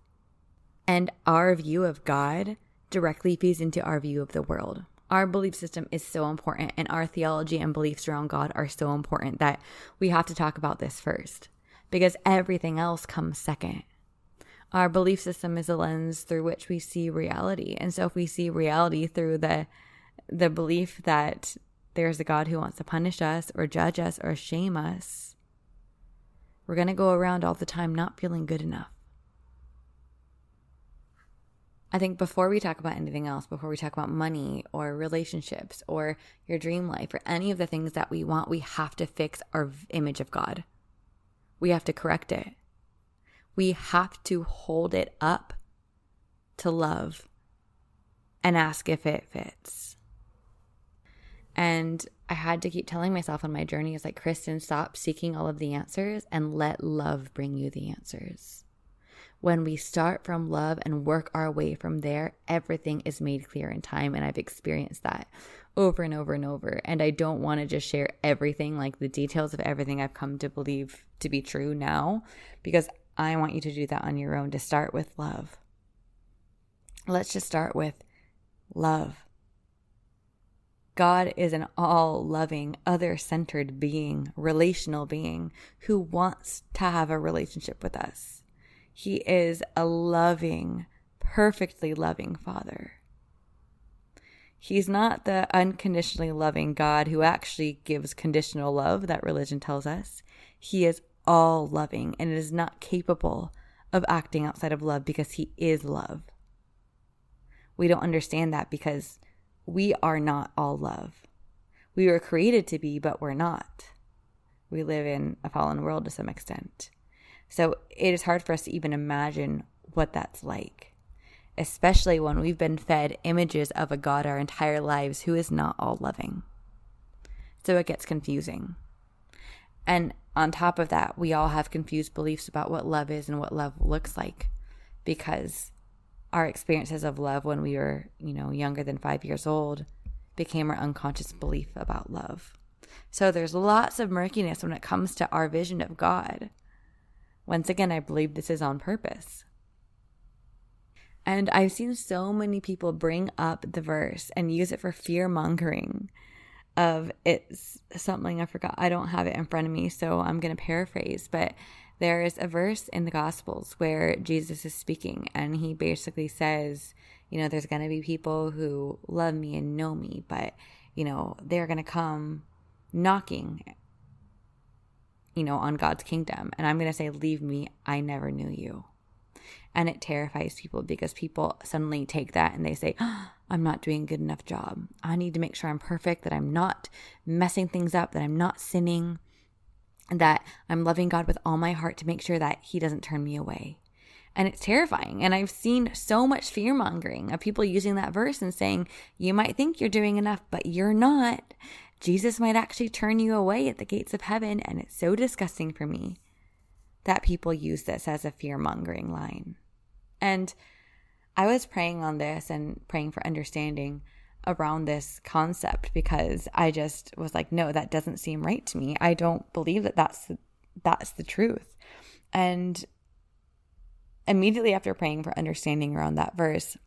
And our view of God directly feeds into our view of the world. Our belief system is so important, and our theology and beliefs around God are so important that we have to talk about this first, because everything else comes second. Our belief system is a lens through which we see reality. And so if we see reality through the the belief that there's a God who wants to punish us or judge us or shame us, we're going to go around all the time not feeling good enough. I think before we talk about anything else, before we talk about money or relationships or your dream life or any of the things that we want, we have to fix our image of God. We have to correct it. We have to hold it up to love and ask if it fits. And I had to keep telling myself on my journey is like, Kristen, stop seeking all of the answers and let love bring you the answers. When we start from love and work our way from there, everything is made clear in time. And I've experienced that over and over and over. And I don't want to just share everything, like the details of everything I've come to believe to be true now, because I want you to do that on your own, to start with love. Let's just start with love. God is an all-loving, other-centered being, relational being who wants to have a relationship with us. He is a loving, perfectly loving Father. He's not the unconditionally loving God who actually gives conditional love that religion tells us. He is all loving, and it is not capable of acting outside of love, because he is love. We don't understand that because we are not all love. We were created to be, but we're not. We live in a fallen world to some extent. So it is hard for us to even imagine what that's like, especially when we've been fed images of a God our entire lives who is not all loving. So it gets confusing. And on top of that, we all have confused beliefs about what love is and what love looks like, because our experiences of love when we were, you know, younger than five years old became our unconscious belief about love. So there's lots of murkiness when it comes to our vision of God. Once again, I believe this is on purpose. And I've seen so many people bring up the verse and use it for fear-mongering. Of it's something I forgot. I don't have it in front of me, so I'm going to paraphrase. But there is a verse in the Gospels where Jesus is speaking, and he basically says, you know, there's going to be people who love me and know me, but, you know, they're going to come knocking, you know, on God's kingdom. And I'm going to say, leave me, I never knew you. And it terrifies people, because people suddenly take that and they say, oh, I'm not doing a good enough job. I need to make sure I'm perfect, that I'm not messing things up, that I'm not sinning, that I'm loving God with all my heart to make sure that he doesn't turn me away. And it's terrifying. And I've seen so much fear-mongering of people using that verse and saying, you might think you're doing enough, but you're not. Jesus might actually turn you away at the gates of heaven. And it's so disgusting for me that people use this as a fear-mongering line. And I was praying on this and praying for understanding around this concept, because I just was like, no, that doesn't seem right to me. I don't believe that that's that's the truth. And immediately after praying for understanding around that verse,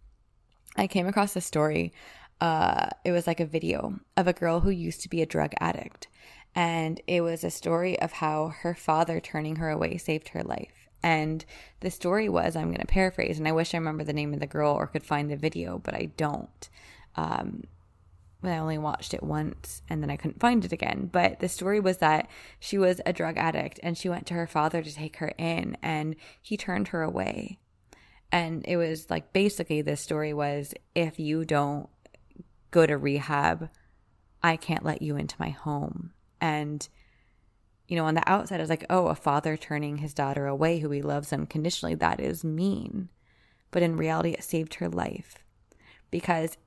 I came across a story. Uh, it was like a video of a girl who used to be a drug addict. And it was a story of how her father turning her away saved her life. And the story was, I'm going to paraphrase, and I wish I remember the name of the girl or could find the video, but I don't. Um, but I only watched it once and then I couldn't find it again. But the story was that she was a drug addict and she went to her father to take her in and he turned her away. And it was like, basically the story was, if you don't go to rehab, I can't let you into my home. And, you know, on the outside, I was like, oh, a father turning his daughter away who he loves unconditionally, that is mean. But in reality, it saved her life because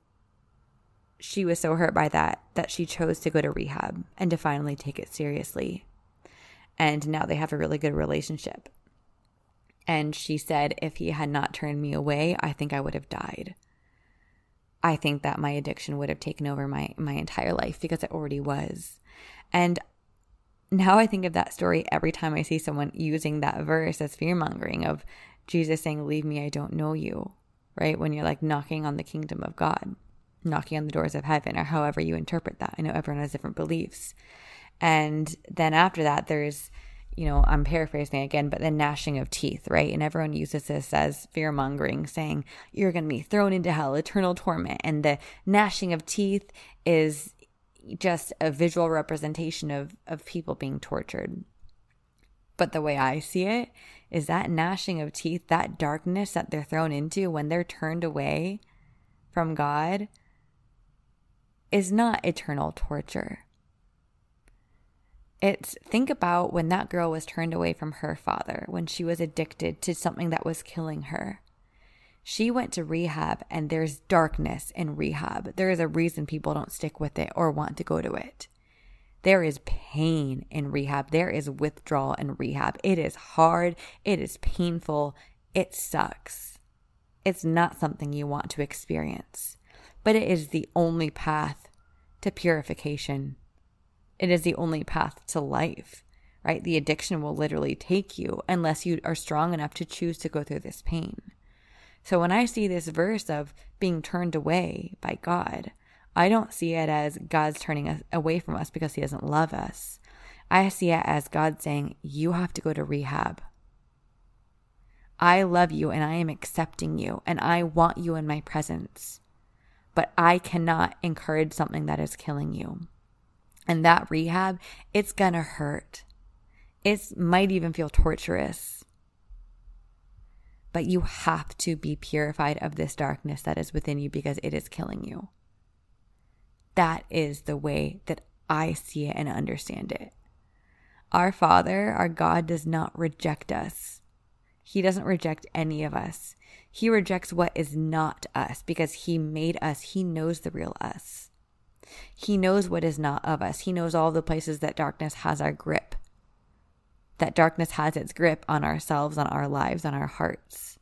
she was so hurt by that, that she chose to go to rehab and to finally take it seriously. And now they have a really good relationship. And she said, if he had not turned me away, I think I would have died. I think that my addiction would have taken over my, my entire life because it already was. And now I think of that story every time I see someone using that verse as fear-mongering of Jesus saying, leave me, I don't know you, right? When you're like knocking on the kingdom of God, knocking on the doors of heaven, or however you interpret that. I know everyone has different beliefs. And then after that, there's, you know, I'm paraphrasing again, but the gnashing of teeth, right? And everyone uses this as fear-mongering, saying, you're going to be thrown into hell, eternal torment. And the gnashing of teeth is just a visual representation of, of people being tortured. But the way I see it is that gnashing of teeth, that darkness that they're thrown into when they're turned away from God, is not eternal torture. It's, think about when that girl was turned away from her father, when she was addicted to something that was killing her. She went to rehab, and there's darkness in rehab. There is a reason people don't stick with it or want to go to it. There is pain in rehab. There is withdrawal in rehab. It is hard. It is painful. It sucks. It's not something you want to experience, but it is the only path to purification. It is the only path to life, right? The addiction will literally take you unless you are strong enough to choose to go through this pain. So when I see this verse of being turned away by God, I don't see it as God's turning us away from us because he doesn't love us. I see it as God saying, you have to go to rehab. I love you and I am accepting you and I want you in my presence, but I cannot encourage something that is killing you. And that rehab, it's going to hurt. It might even feel torturous. But you have to be purified of this darkness that is within you because it is killing you. That is the way that I see it and understand it. Our Father, our God, does not reject us. He doesn't reject any of us. He rejects what is not us because he made us. He knows the real us. He knows what is not of us. He knows all the places that darkness has our grip. That darkness has its grip on ourselves, on our lives, on our hearts.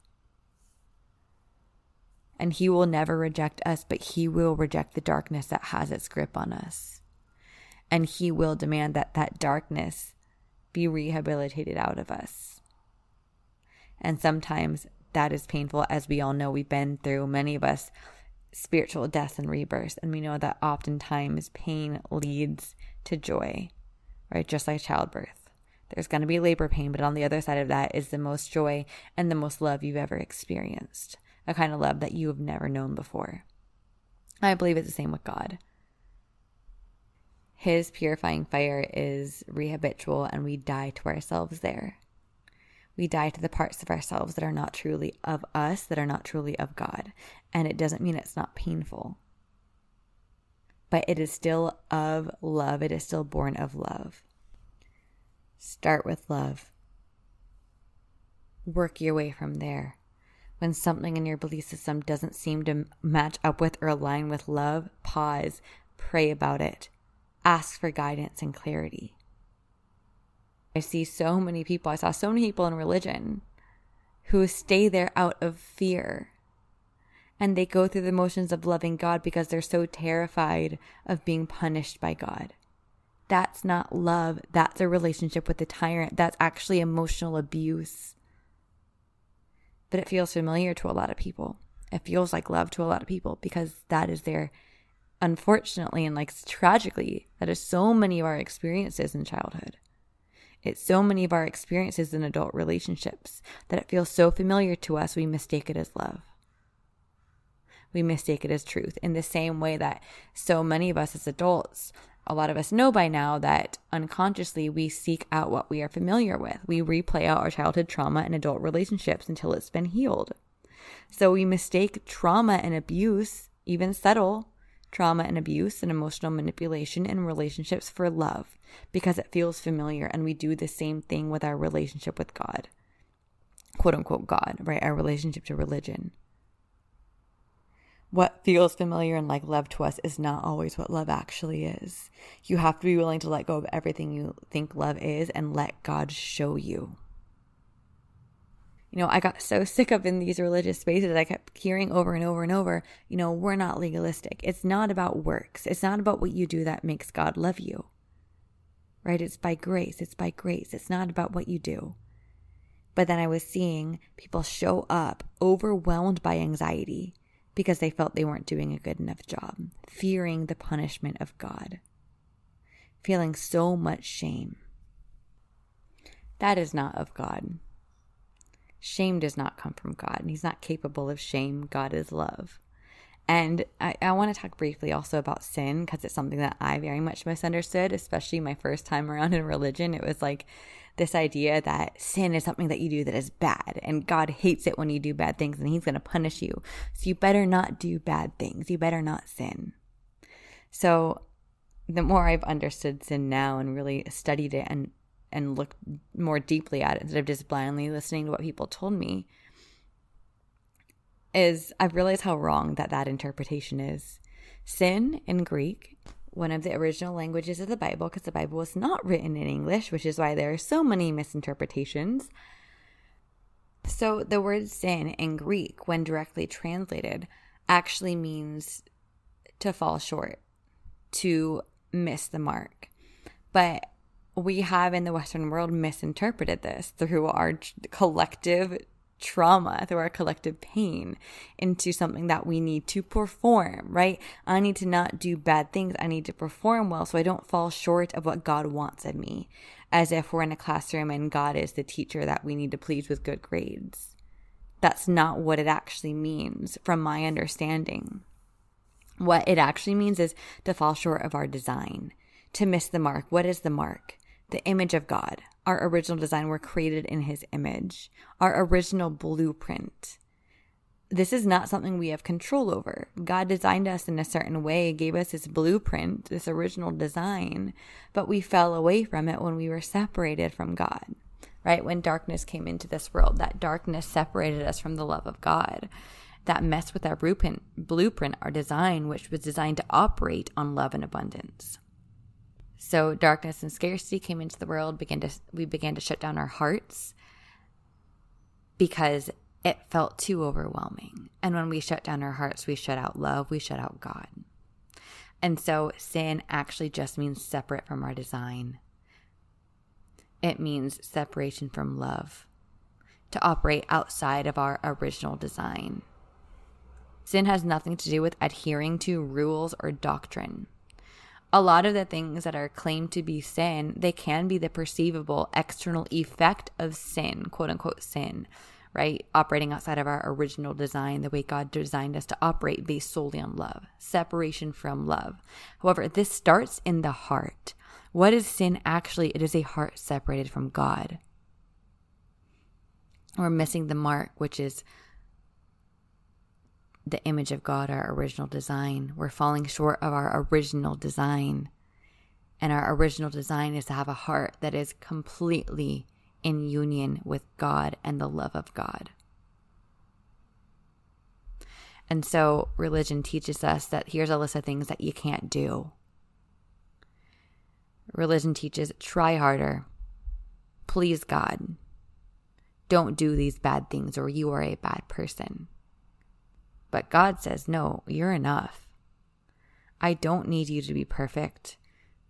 And he will never reject us, but he will reject the darkness that has its grip on us. And he will demand that that darkness be rehabilitated out of us. And sometimes that is painful. As we all know, we've been through, many of us, spiritual deaths and rebirths. And we know that oftentimes pain leads to joy, right? Just like childbirth. There's going to be labor pain, but on the other side of that is the most joy and the most love you've ever experienced. A kind of love that you have never known before. I believe it's the same with God. His purifying fire is rehabitual, and we die to ourselves there. We die to the parts of ourselves that are not truly of us, that are not truly of God. And it doesn't mean it's not painful. But it is still of love. It is still born of love. Start with love. Work your way from there. When something in your belief system doesn't seem to match up with or align with love, pause, pray about it, ask for guidance and clarity. I see so many people, I saw so many people in religion who stay there out of fear. And they go through the motions of loving God because they're so terrified of being punished by God. That's not love. That's a relationship with the tyrant. That's actually emotional abuse. But it feels familiar to a lot of people. It feels like love to a lot of people because that is their, unfortunately, and like tragically, that is so many of our experiences in childhood. It's so many of our experiences in adult relationships that it feels so familiar to us, we mistake it as love. We mistake it as truth. In the same way that so many of us as adults, a lot of us know by now that unconsciously we seek out what we are familiar with. We replay out our childhood trauma in adult relationships until it's been healed. So we mistake trauma and abuse, even subtle trauma and abuse and emotional manipulation in relationships for love because it feels familiar, and we do the same thing with our relationship with God. Quote unquote God, right? Our relationship to religion. What feels familiar and like love to us is not always what love actually is. You have to be willing to let go of everything you think love is and let God show you. You know, I got so sick of in these religious spaces, I kept hearing over and over and over, you know, we're not legalistic. It's not about works. It's not about what you do that makes God love you, right? It's by grace. It's by grace. It's not about what you do. But then I was seeing people show up overwhelmed by anxiety because they felt they weren't doing a good enough job, fearing the punishment of God, feeling so much shame. That is not of God. Shame does not come from God, and he's not capable of shame. God is love. And I, I want to talk briefly also about sin, because it's something that I very much misunderstood, especially my first time around in religion. It was like this idea that sin is something that you do that is bad, and God hates it when you do bad things, and he's going to punish you. So you better not do bad things. You better not sin. So the more I've understood sin now and really studied it and and look more deeply at it instead of just blindly listening to what people told me, is I've realized how wrong that that interpretation is. Sin in Greek, one of the original languages of the Bible, because the Bible was not written in English, which is why there are so many misinterpretations. So the word sin in Greek, when directly translated, actually means to fall short, to miss the mark. But we have in the Western world misinterpreted this through our collective trauma, through our collective pain, into something that we need to perform, right? I need to not do bad things. I need to perform well so I don't fall short of what God wants of me, as if we're in a classroom and God is the teacher that we need to please with good grades. That's not what it actually means from my understanding. What it actually means is to fall short of our design, to miss the mark. What is the mark? The image of God. Our original design, were created in his image. Our original blueprint. This is not something we have control over. God designed us in a certain way, gave us his blueprint, this original design, but we fell away from it when we were separated from God, right? When darkness came into this world, that darkness separated us from the love of God. That messed with our blueprint, our design, which was designed to operate on love and abundance. So darkness and scarcity came into the world, began to, we began to shut down our hearts because it felt too overwhelming. And when we shut down our hearts, we shut out love, we shut out God. And so sin actually just means separate from our design. It means separation from love, to operate outside of our original design. Sin has nothing to do with adhering to rules or doctrine. A lot of the things that are claimed to be sin, they can be the perceivable external effect of sin, quote unquote sin, right? Operating outside of our original design, the way God designed us to operate based solely on love, separation from love. However, this starts in the heart. What is sin actually? It is a heart separated from God. We're missing the mark, which is the image of God, our original design. We're falling short of our original design. And our original design is to have a heart that is completely in union with God and the love of God. And so religion teaches us that here's a list of things that you can't do. Religion teaches try harder, please God, don't do these bad things or you are a bad person. But God says, no, you're enough. I don't need you to be perfect.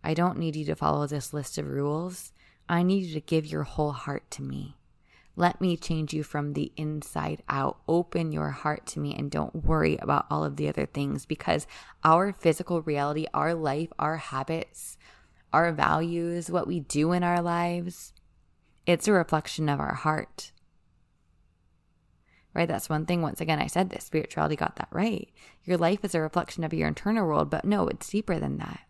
I don't need you to follow this list of rules. I need you to give your whole heart to me. Let me change you from the inside out. Open your heart to me and don't worry about all of the other things, because our physical reality, our life, our habits, our values, what we do in our lives, it's a reflection of our heart. Right? That's one thing. Once again, I said this. Spirituality got that right. Your life is a reflection of your internal world, but no, it's deeper than that.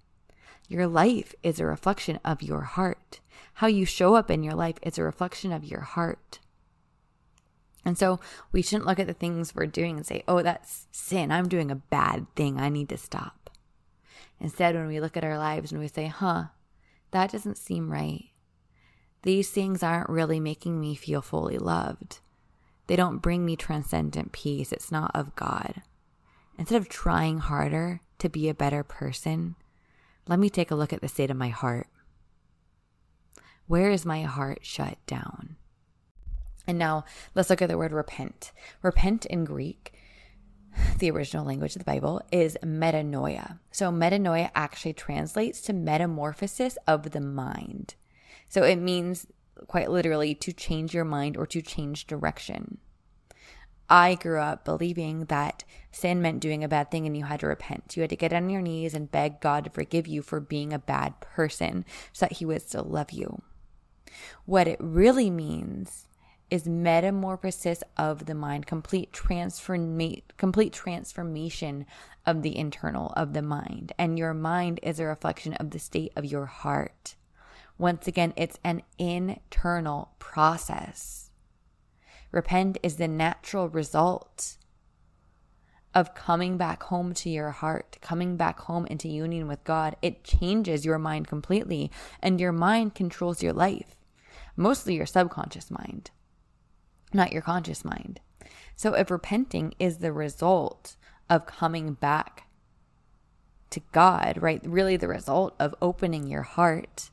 Your life is a reflection of your heart. How you show up in your life is a reflection of your heart. And so we shouldn't look at the things we're doing and say, oh, that's sin. I'm doing a bad thing. I need to stop. Instead, when we look at our lives and we say, huh, that doesn't seem right. These things aren't really making me feel fully loved. They don't bring me transcendent peace. It's not of God. Instead of trying harder to be a better person, let me take a look at the state of my heart. Where is my heart shut down? And now let's look at the word repent. Repent in Greek, the original language of the Bible, is metanoia. So metanoia actually translates to metamorphosis of the mind. So it means quite literally to change your mind or to change direction. I grew up believing that sin meant doing a bad thing and you had to repent. You had to get on your knees and beg God to forgive you for being a bad person so that he would still love you. What it really means is metamorphosis of the mind, complete transforma- complete transformation of the internal, of the mind. And your mind is a reflection of the state of your heart. Once again, it's an internal process. Repent is the natural result of coming back home to your heart, coming back home into union with God. It changes your mind completely, and your mind controls your life, mostly your subconscious mind, not your conscious mind. So if repenting is the result of coming back to God, right, really the result of opening your heart,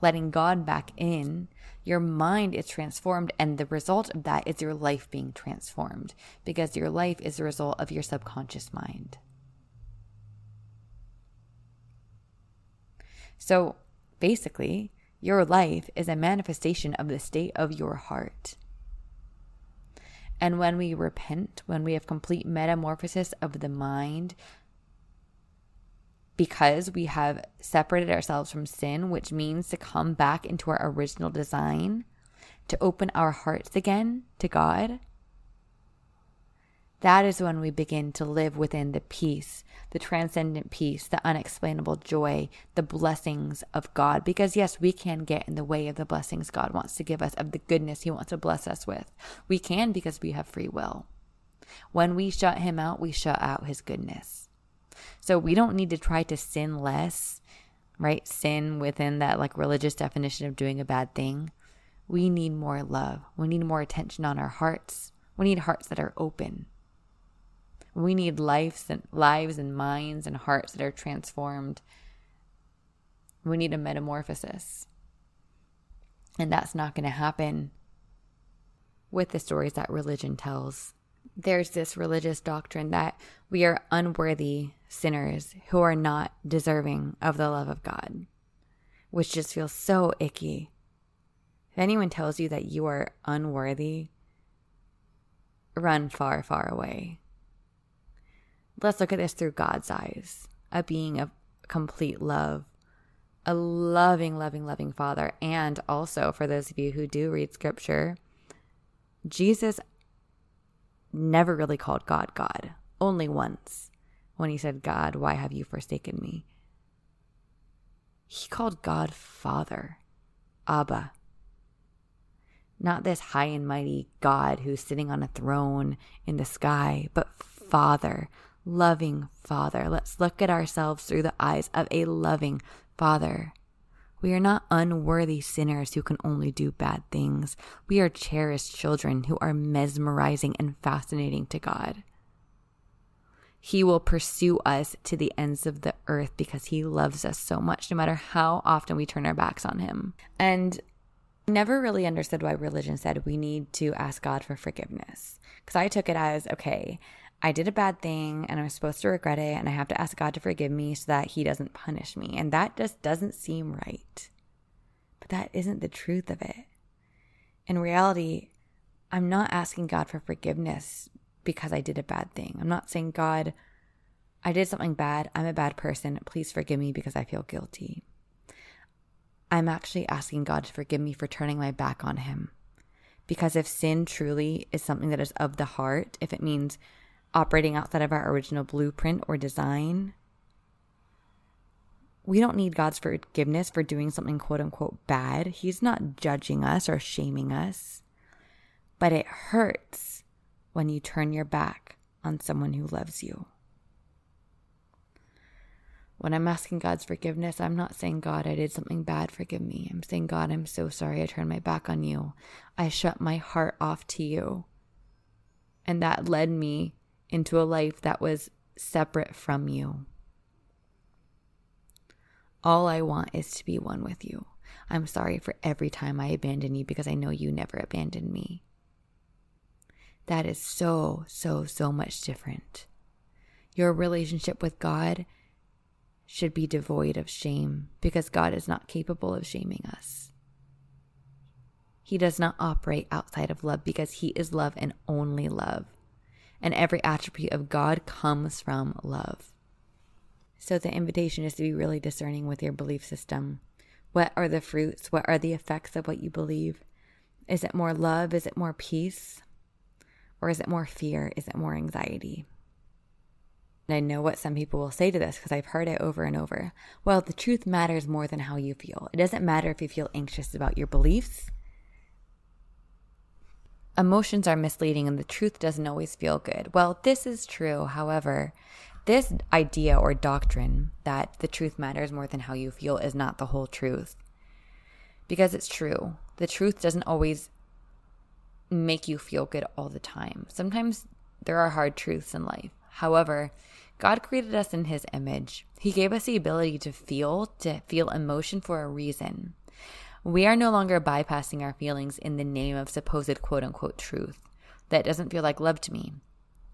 letting God back in, your mind is transformed, and the result of that is your life being transformed, because your life is the result of your subconscious mind. So basically, your life is a manifestation of the state of your heart. And when we repent, when we have complete metamorphosis of the mind, because we have separated ourselves from sin, which means to come back into our original design, to open our hearts again to God, that is when we begin to live within the peace, the transcendent peace, the unexplainable joy, the blessings of God. Because yes, we can get in the way of the blessings God wants to give us, of the goodness he wants to bless us with. We can, because we have free will. When we shut him out, we shut out his goodness. So we don't need to try to sin less, right? Sin within that like religious definition of doing a bad thing. We need more love. We need more attention on our hearts. We need hearts that are open. We need lives and lives and minds and hearts that are transformed. We need a metamorphosis. And that's not going to happen with the stories that religion tells. There's this religious doctrine that we are unworthy sinners who are not deserving of the love of God, which just feels so icky. If anyone tells you that you are unworthy, run far, far away. Let's look at this through God's eyes, a being of complete love, a loving, loving, loving Father. And also, for those of you who do read scripture, Jesus never really called God God, only once when he said, God, why have you forsaken me? He called God Father, Abba. Not this high and mighty God who's sitting on a throne in the sky, but Father, loving Father. Let's look at ourselves through the eyes of a loving Father. We are not unworthy sinners who can only do bad things. We are cherished children who are mesmerizing and fascinating to God. He will pursue us to the ends of the earth because he loves us so much, no matter how often we turn our backs on him. And I never really understood why religion said we need to ask God for forgiveness, because I took it as, okay, I did a bad thing and I'm supposed to regret it and I have to ask God to forgive me so that he doesn't punish me. And that just doesn't seem right. But that isn't the truth of it. In reality, I'm not asking God for forgiveness because I did a bad thing. I'm not saying, God, I did something bad. I'm a bad person. Please forgive me because I feel guilty. I'm actually asking God to forgive me for turning my back on him. Because if sin truly is something that is of the heart, if it means operating outside of our original blueprint or design, we don't need God's forgiveness for doing something quote unquote bad. He's not judging us or shaming us. But it hurts when you turn your back on someone who loves you. When I'm asking God's forgiveness, I'm not saying, God, I did something bad, forgive me. I'm saying, God, I'm so sorry I turned my back on you. I shut my heart off to you. And that led me into a life that was separate from you. All I want is to be one with you. I'm sorry for every time I abandon you because I know you never abandoned me. That is so, so, so much different. Your relationship with God should be devoid of shame because God is not capable of shaming us. He does not operate outside of love because he is love and only love. And every attribute of God comes from love. So the invitation is to be really discerning with your belief system. What are the fruits? What are the effects of what you believe? Is it more love? Is it more peace? Or is it more fear? Is it more anxiety? And I know what some people will say to this because I've heard it over and over. Well, the truth matters more than how you feel. It doesn't matter if you feel anxious about your beliefs. Emotions are misleading and the truth doesn't always feel good. Well, this is true. However, this idea or doctrine that the truth matters more than how you feel is not the whole truth. Because it's true. The truth doesn't always make you feel good all the time. Sometimes there are hard truths in life. However, God created us in his image. He gave us the ability to feel, to feel emotion for a reason. We are no longer bypassing our feelings in the name of supposed quote-unquote truth. That doesn't feel like love to me.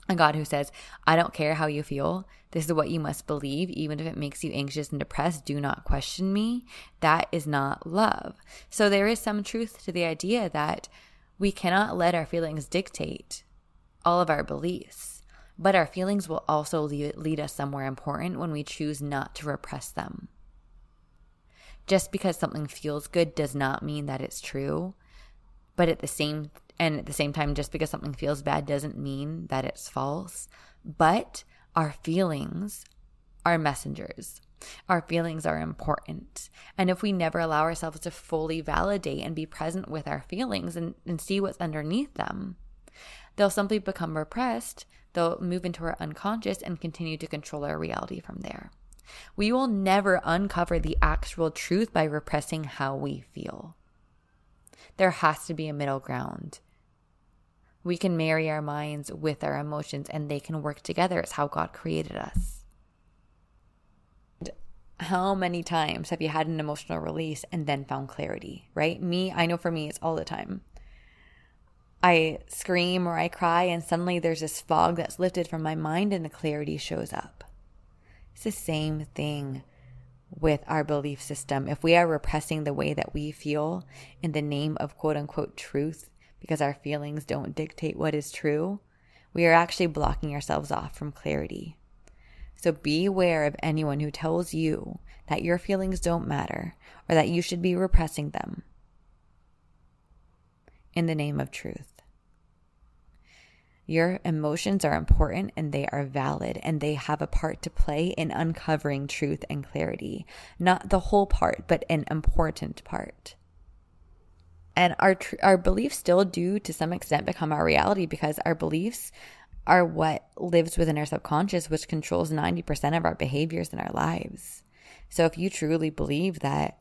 A God who says, I don't care how you feel. This is what you must believe. Even if it makes you anxious and depressed, do not question me. That is not love. So there is some truth to the idea that we cannot let our feelings dictate all of our beliefs. But our feelings will also lead us somewhere important when we choose not to repress them. Just because something feels good does not mean that it's true. But at the same time, And at the same time, just because something feels bad doesn't mean that it's false. But our feelings are messengers. Our feelings are important. And if we never allow ourselves to fully validate and be present with our feelings and, and see what's underneath them, they'll simply become repressed. They'll move into our unconscious and continue to control our reality from there. We will never uncover the actual truth by repressing how we feel. There has to be a middle ground. We can marry our minds with our emotions and they can work together. It's how God created us. And how many times have you had an emotional release and then found clarity, right? Me, I know for me, it's all the time. I scream or I cry and suddenly there's this fog that's lifted from my mind and the clarity shows up. It's the same thing with our belief system. If we are repressing the way that we feel in the name of quote unquote truth, because our feelings don't dictate what is true, we are actually blocking ourselves off from clarity. So beware of anyone who tells you that your feelings don't matter or that you should be repressing them in the name of truth. Your emotions are important and they are valid and they have a part to play in uncovering truth and clarity. Not the whole part, but an important part. And our tr- our beliefs still do to some extent become our reality because our beliefs are what lives within our subconscious, which controls ninety percent of our behaviors in our lives. So if you truly believe that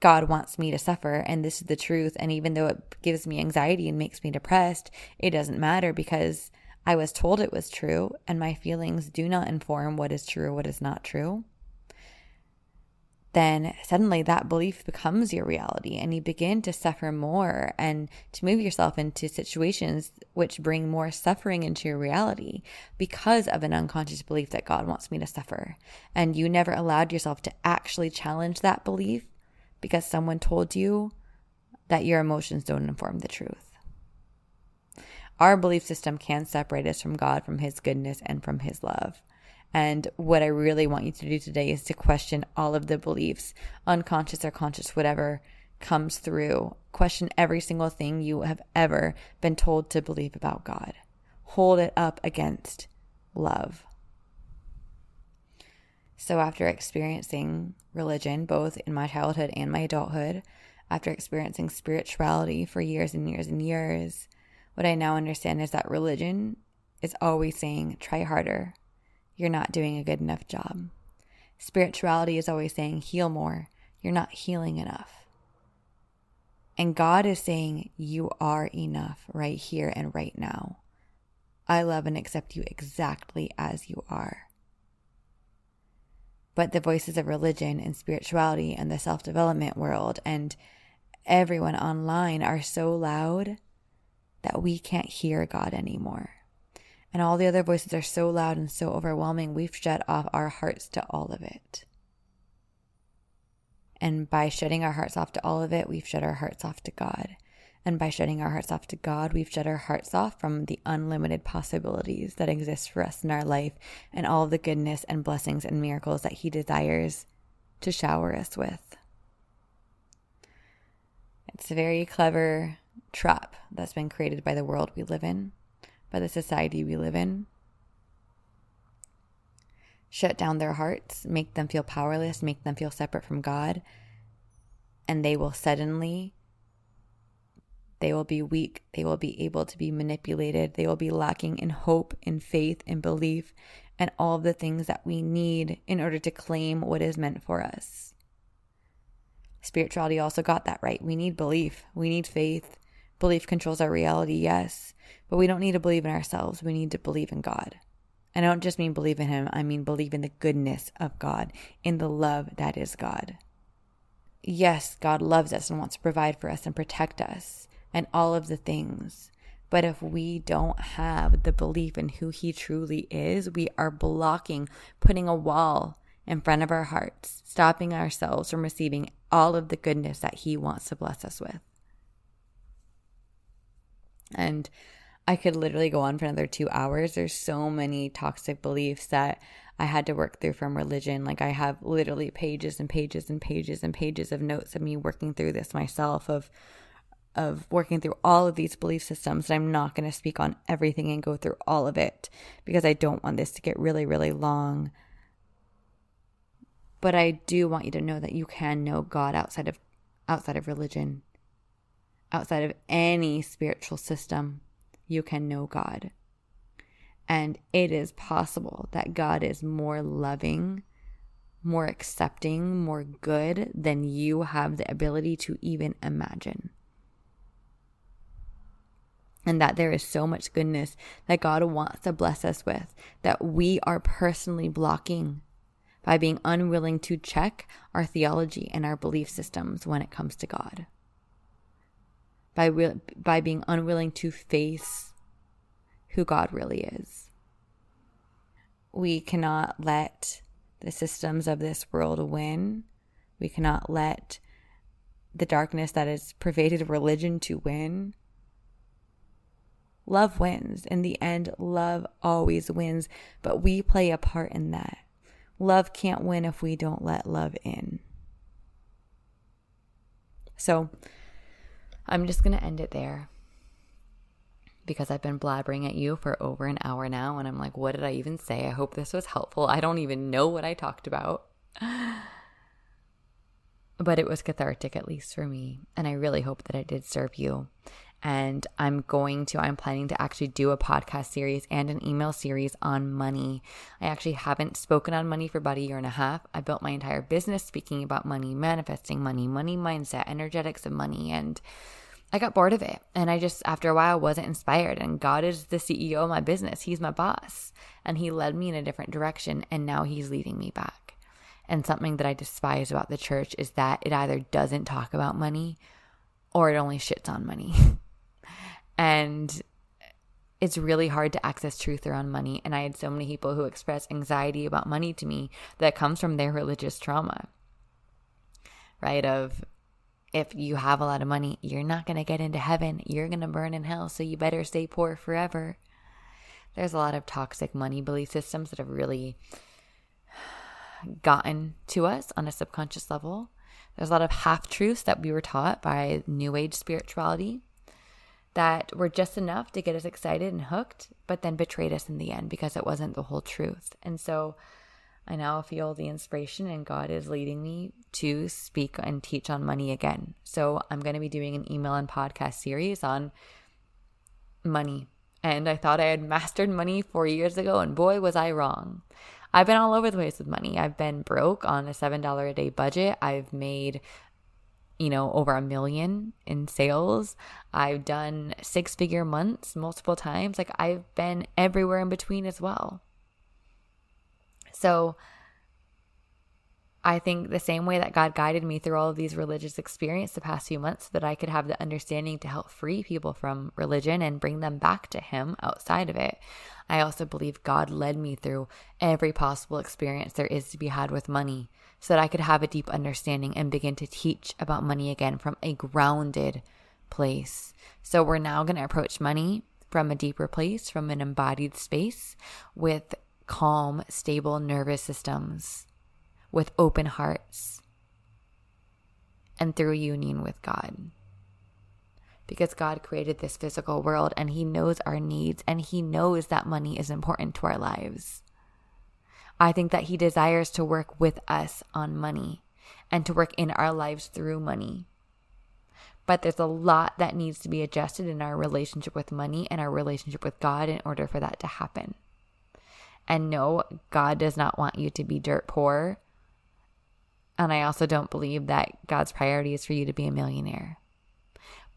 God wants me to suffer and this is the truth, and even though it gives me anxiety and makes me depressed, it doesn't matter because I was told it was true and my feelings do not inform what is true or what is not true, then suddenly that belief becomes your reality and you begin to suffer more and to move yourself into situations which bring more suffering into your reality because of an unconscious belief that God wants me to suffer. And you never allowed yourself to actually challenge that belief because someone told you that your emotions don't inform the truth. Our belief system can separate us from God, from His goodness, and from His love. And what I really want you to do today is to question all of the beliefs, unconscious or conscious, whatever comes through. Question every single thing you have ever been told to believe about God. Hold it up against love. So after experiencing religion, both in my childhood and my adulthood, after experiencing spirituality for years and years and years, what I now understand is that religion is always saying, try harder. You're not doing a good enough job. Spirituality is always saying, heal more. You're not healing enough. And God is saying, you are enough right here and right now. I love and accept you exactly as you are. But the voices of religion and spirituality and the self-development world and everyone online are so loud that we can't hear God anymore. And all the other voices are so loud and so overwhelming, we've shut off our hearts to all of it. And by shutting our hearts off to all of it, we've shut our hearts off to God. And by shutting our hearts off to God, we've shut our hearts off from the unlimited possibilities that exist for us in our life and all the goodness and blessings and miracles that He desires to shower us with. It's a very clever trap that's been created by the world we live in, by the society we live in. Shut down their hearts, make them feel powerless, make them feel separate from God, and they will suddenly, they will be weak, they will be able to be manipulated, they will be lacking in hope, in faith, in belief, and all of the things that we need in order to claim what is meant for us. Spirituality also got that right. We need belief, we need faith. Belief controls our reality, yes, but we don't need to believe in ourselves. We need to believe in God. And I don't just mean believe in Him. I mean believe in the goodness of God, in the love that is God. Yes, God loves us and wants to provide for us and protect us and all of the things. But if we don't have the belief in who He truly is, we are blocking, putting a wall in front of our hearts, stopping ourselves from receiving all of the goodness that He wants to bless us with. And I could literally go on for another two hours. There's so many toxic beliefs that I had to work through from religion. Like I have literally pages and pages and pages and pages of notes of me working through this myself, of of working through all of these belief systems. And I'm not going to speak on everything and go through all of it because I don't want this to get really, really long. But I do want you to know that you can know God outside of outside of religion. Outside of any spiritual system, you can know God. And it is possible that God is more loving, more accepting, more good than you have the ability to even imagine. And that there is so much goodness that God wants to bless us with that we are personally blocking by being unwilling to check our theology and our belief systems when it comes to God. By re- by being unwilling to face who God really is. We cannot let the systems of this world win. We cannot let the darkness that has pervaded religion to win. Love wins. In the end, love always wins, but we play a part in that. Love can't win if we don't let love in. So I'm just going to end it there because I've been blabbering at you for over an hour now and I'm like, what did I even say? I hope this was helpful. I don't even know what I talked about. But it was cathartic, at least for me. And I really hope that it did serve you. And I'm going to, I'm planning to actually do a podcast series and an email series on money. I actually haven't spoken on money for about a year and a half. I built my entire business speaking about money, manifesting money, money mindset, energetics of money. And I got bored of it. And I just, after a while, wasn't inspired. And God is the C E O of my business. He's my boss. And He led me in a different direction. And now He's leading me back. And something that I despise about the church is that it either doesn't talk about money or it only shits on money. And it's really hard to access truth around money. And I had so many people who express anxiety about money to me that comes from their religious trauma, right? Of if you have a lot of money, you're not going to get into heaven. You're going to burn in hell. So you better stay poor forever. There's a lot of toxic money belief systems that have really gotten to us on a subconscious level. There's a lot of half-truths that we were taught by New Age spirituality that were just enough to get us excited and hooked, but then betrayed us in the end because it wasn't the whole truth. And so I now feel the inspiration, and God is leading me to speak and teach on money again. So I'm going to be doing an email and podcast series on money. And I thought I had mastered money four years ago, and boy, was I wrong. I've been all over the place with money. I've been broke on a seven dollars a day budget. I've made, you know, over a million in sales. I've done six-figure months multiple times. Like, I've been everywhere in between as well. So I think the same way that God guided me through all of these religious experiences the past few months so that I could have the understanding to help free people from religion and bring them back to Him outside of it, I also believe God led me through every possible experience there is to be had with money so that I could have a deep understanding and begin to teach about money again from a grounded place. So we're now going to approach money from a deeper place, from an embodied space, with calm, stable nervous systems, with open hearts, and through union with God. Because God created this physical world and He knows our needs, and He knows that money is important to our lives. I think that He desires to work with us on money and to work in our lives through money. But there's a lot that needs to be adjusted in our relationship with money and our relationship with God in order for that to happen. And no, God does not want you to be dirt poor. And I also don't believe that God's priority is for you to be a millionaire.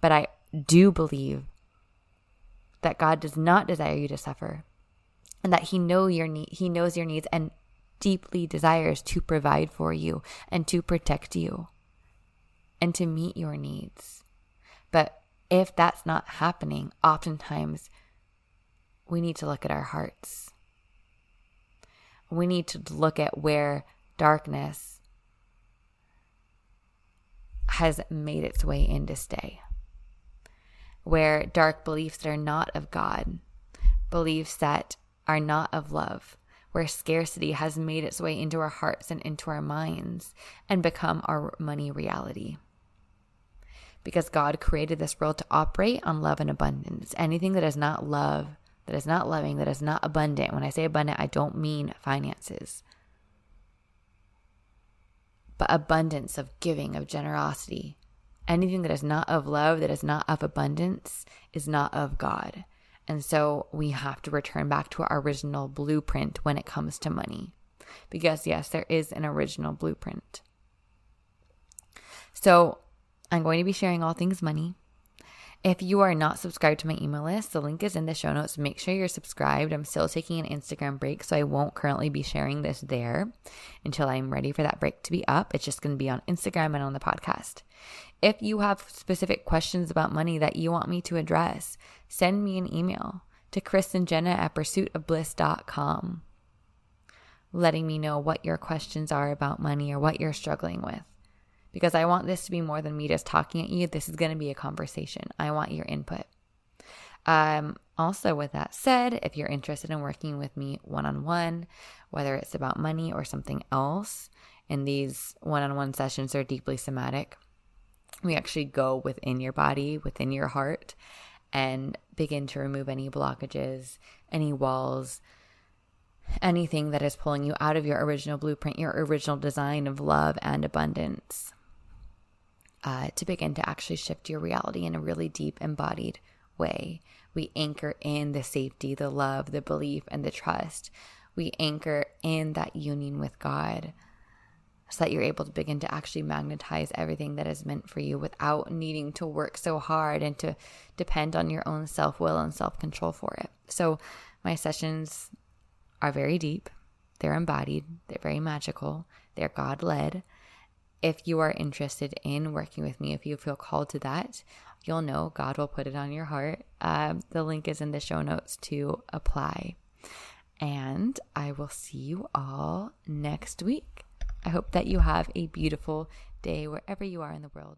But I do believe that God does not desire you to suffer, and that He know your need, He knows your needs and deeply desires to provide for you and to protect you and to meet your needs. But if that's not happening, oftentimes we need to look at our hearts. We need to look at where darkness has made its way in to stay, where dark beliefs that are not of God, beliefs that are not of love, where scarcity has made its way into our hearts and into our minds and become our money reality. Because God created this world to operate on love and abundance. Anything that is not love, that is not loving, that is not abundant. When I say abundant, I don't mean finances, but abundance of giving, of generosity. Anything that is not of love, that is not of abundance, is not of God. And so we have to return back to our original blueprint when it comes to money. Because yes, there is an original blueprint. So I'm going to be sharing all things money. If you are not subscribed to my email list, the link is in the show notes. Make sure you're subscribed. I'm still taking an Instagram break, so I won't currently be sharing this there until I'm ready for that break to be up. It's just going to be on Instagram and on the podcast. If you have specific questions about money that you want me to address, send me an email to kristen jenna at pursuit of bliss dot com, letting me know what your questions are about money or what you're struggling with. Because I want this to be more than me just talking at you. This is going to be a conversation. I want your input. Um, also, with that said, if you're interested in working with me one-on-one, whether it's about money or something else, and these one-on-one sessions are deeply somatic, we actually go within your body, within your heart, and begin to remove any blockages, any walls, anything that is pulling you out of your original blueprint, your original design of love and abundance. Uh, to begin to actually shift your reality in a really deep, embodied way. We anchor in the safety, the love, the belief, and the trust. We anchor in that union with God so that you're able to begin to actually magnetize everything that is meant for you without needing to work so hard and to depend on your own self-will and self-control for it. So my sessions are very deep. They're embodied. They're very magical. They're God-led. If you are interested in working with me, if you feel called to that, you'll know God will put it on your heart. Uh, the link is in the show notes to apply. And I will see you all next week. I hope that you have a beautiful day wherever you are in the world.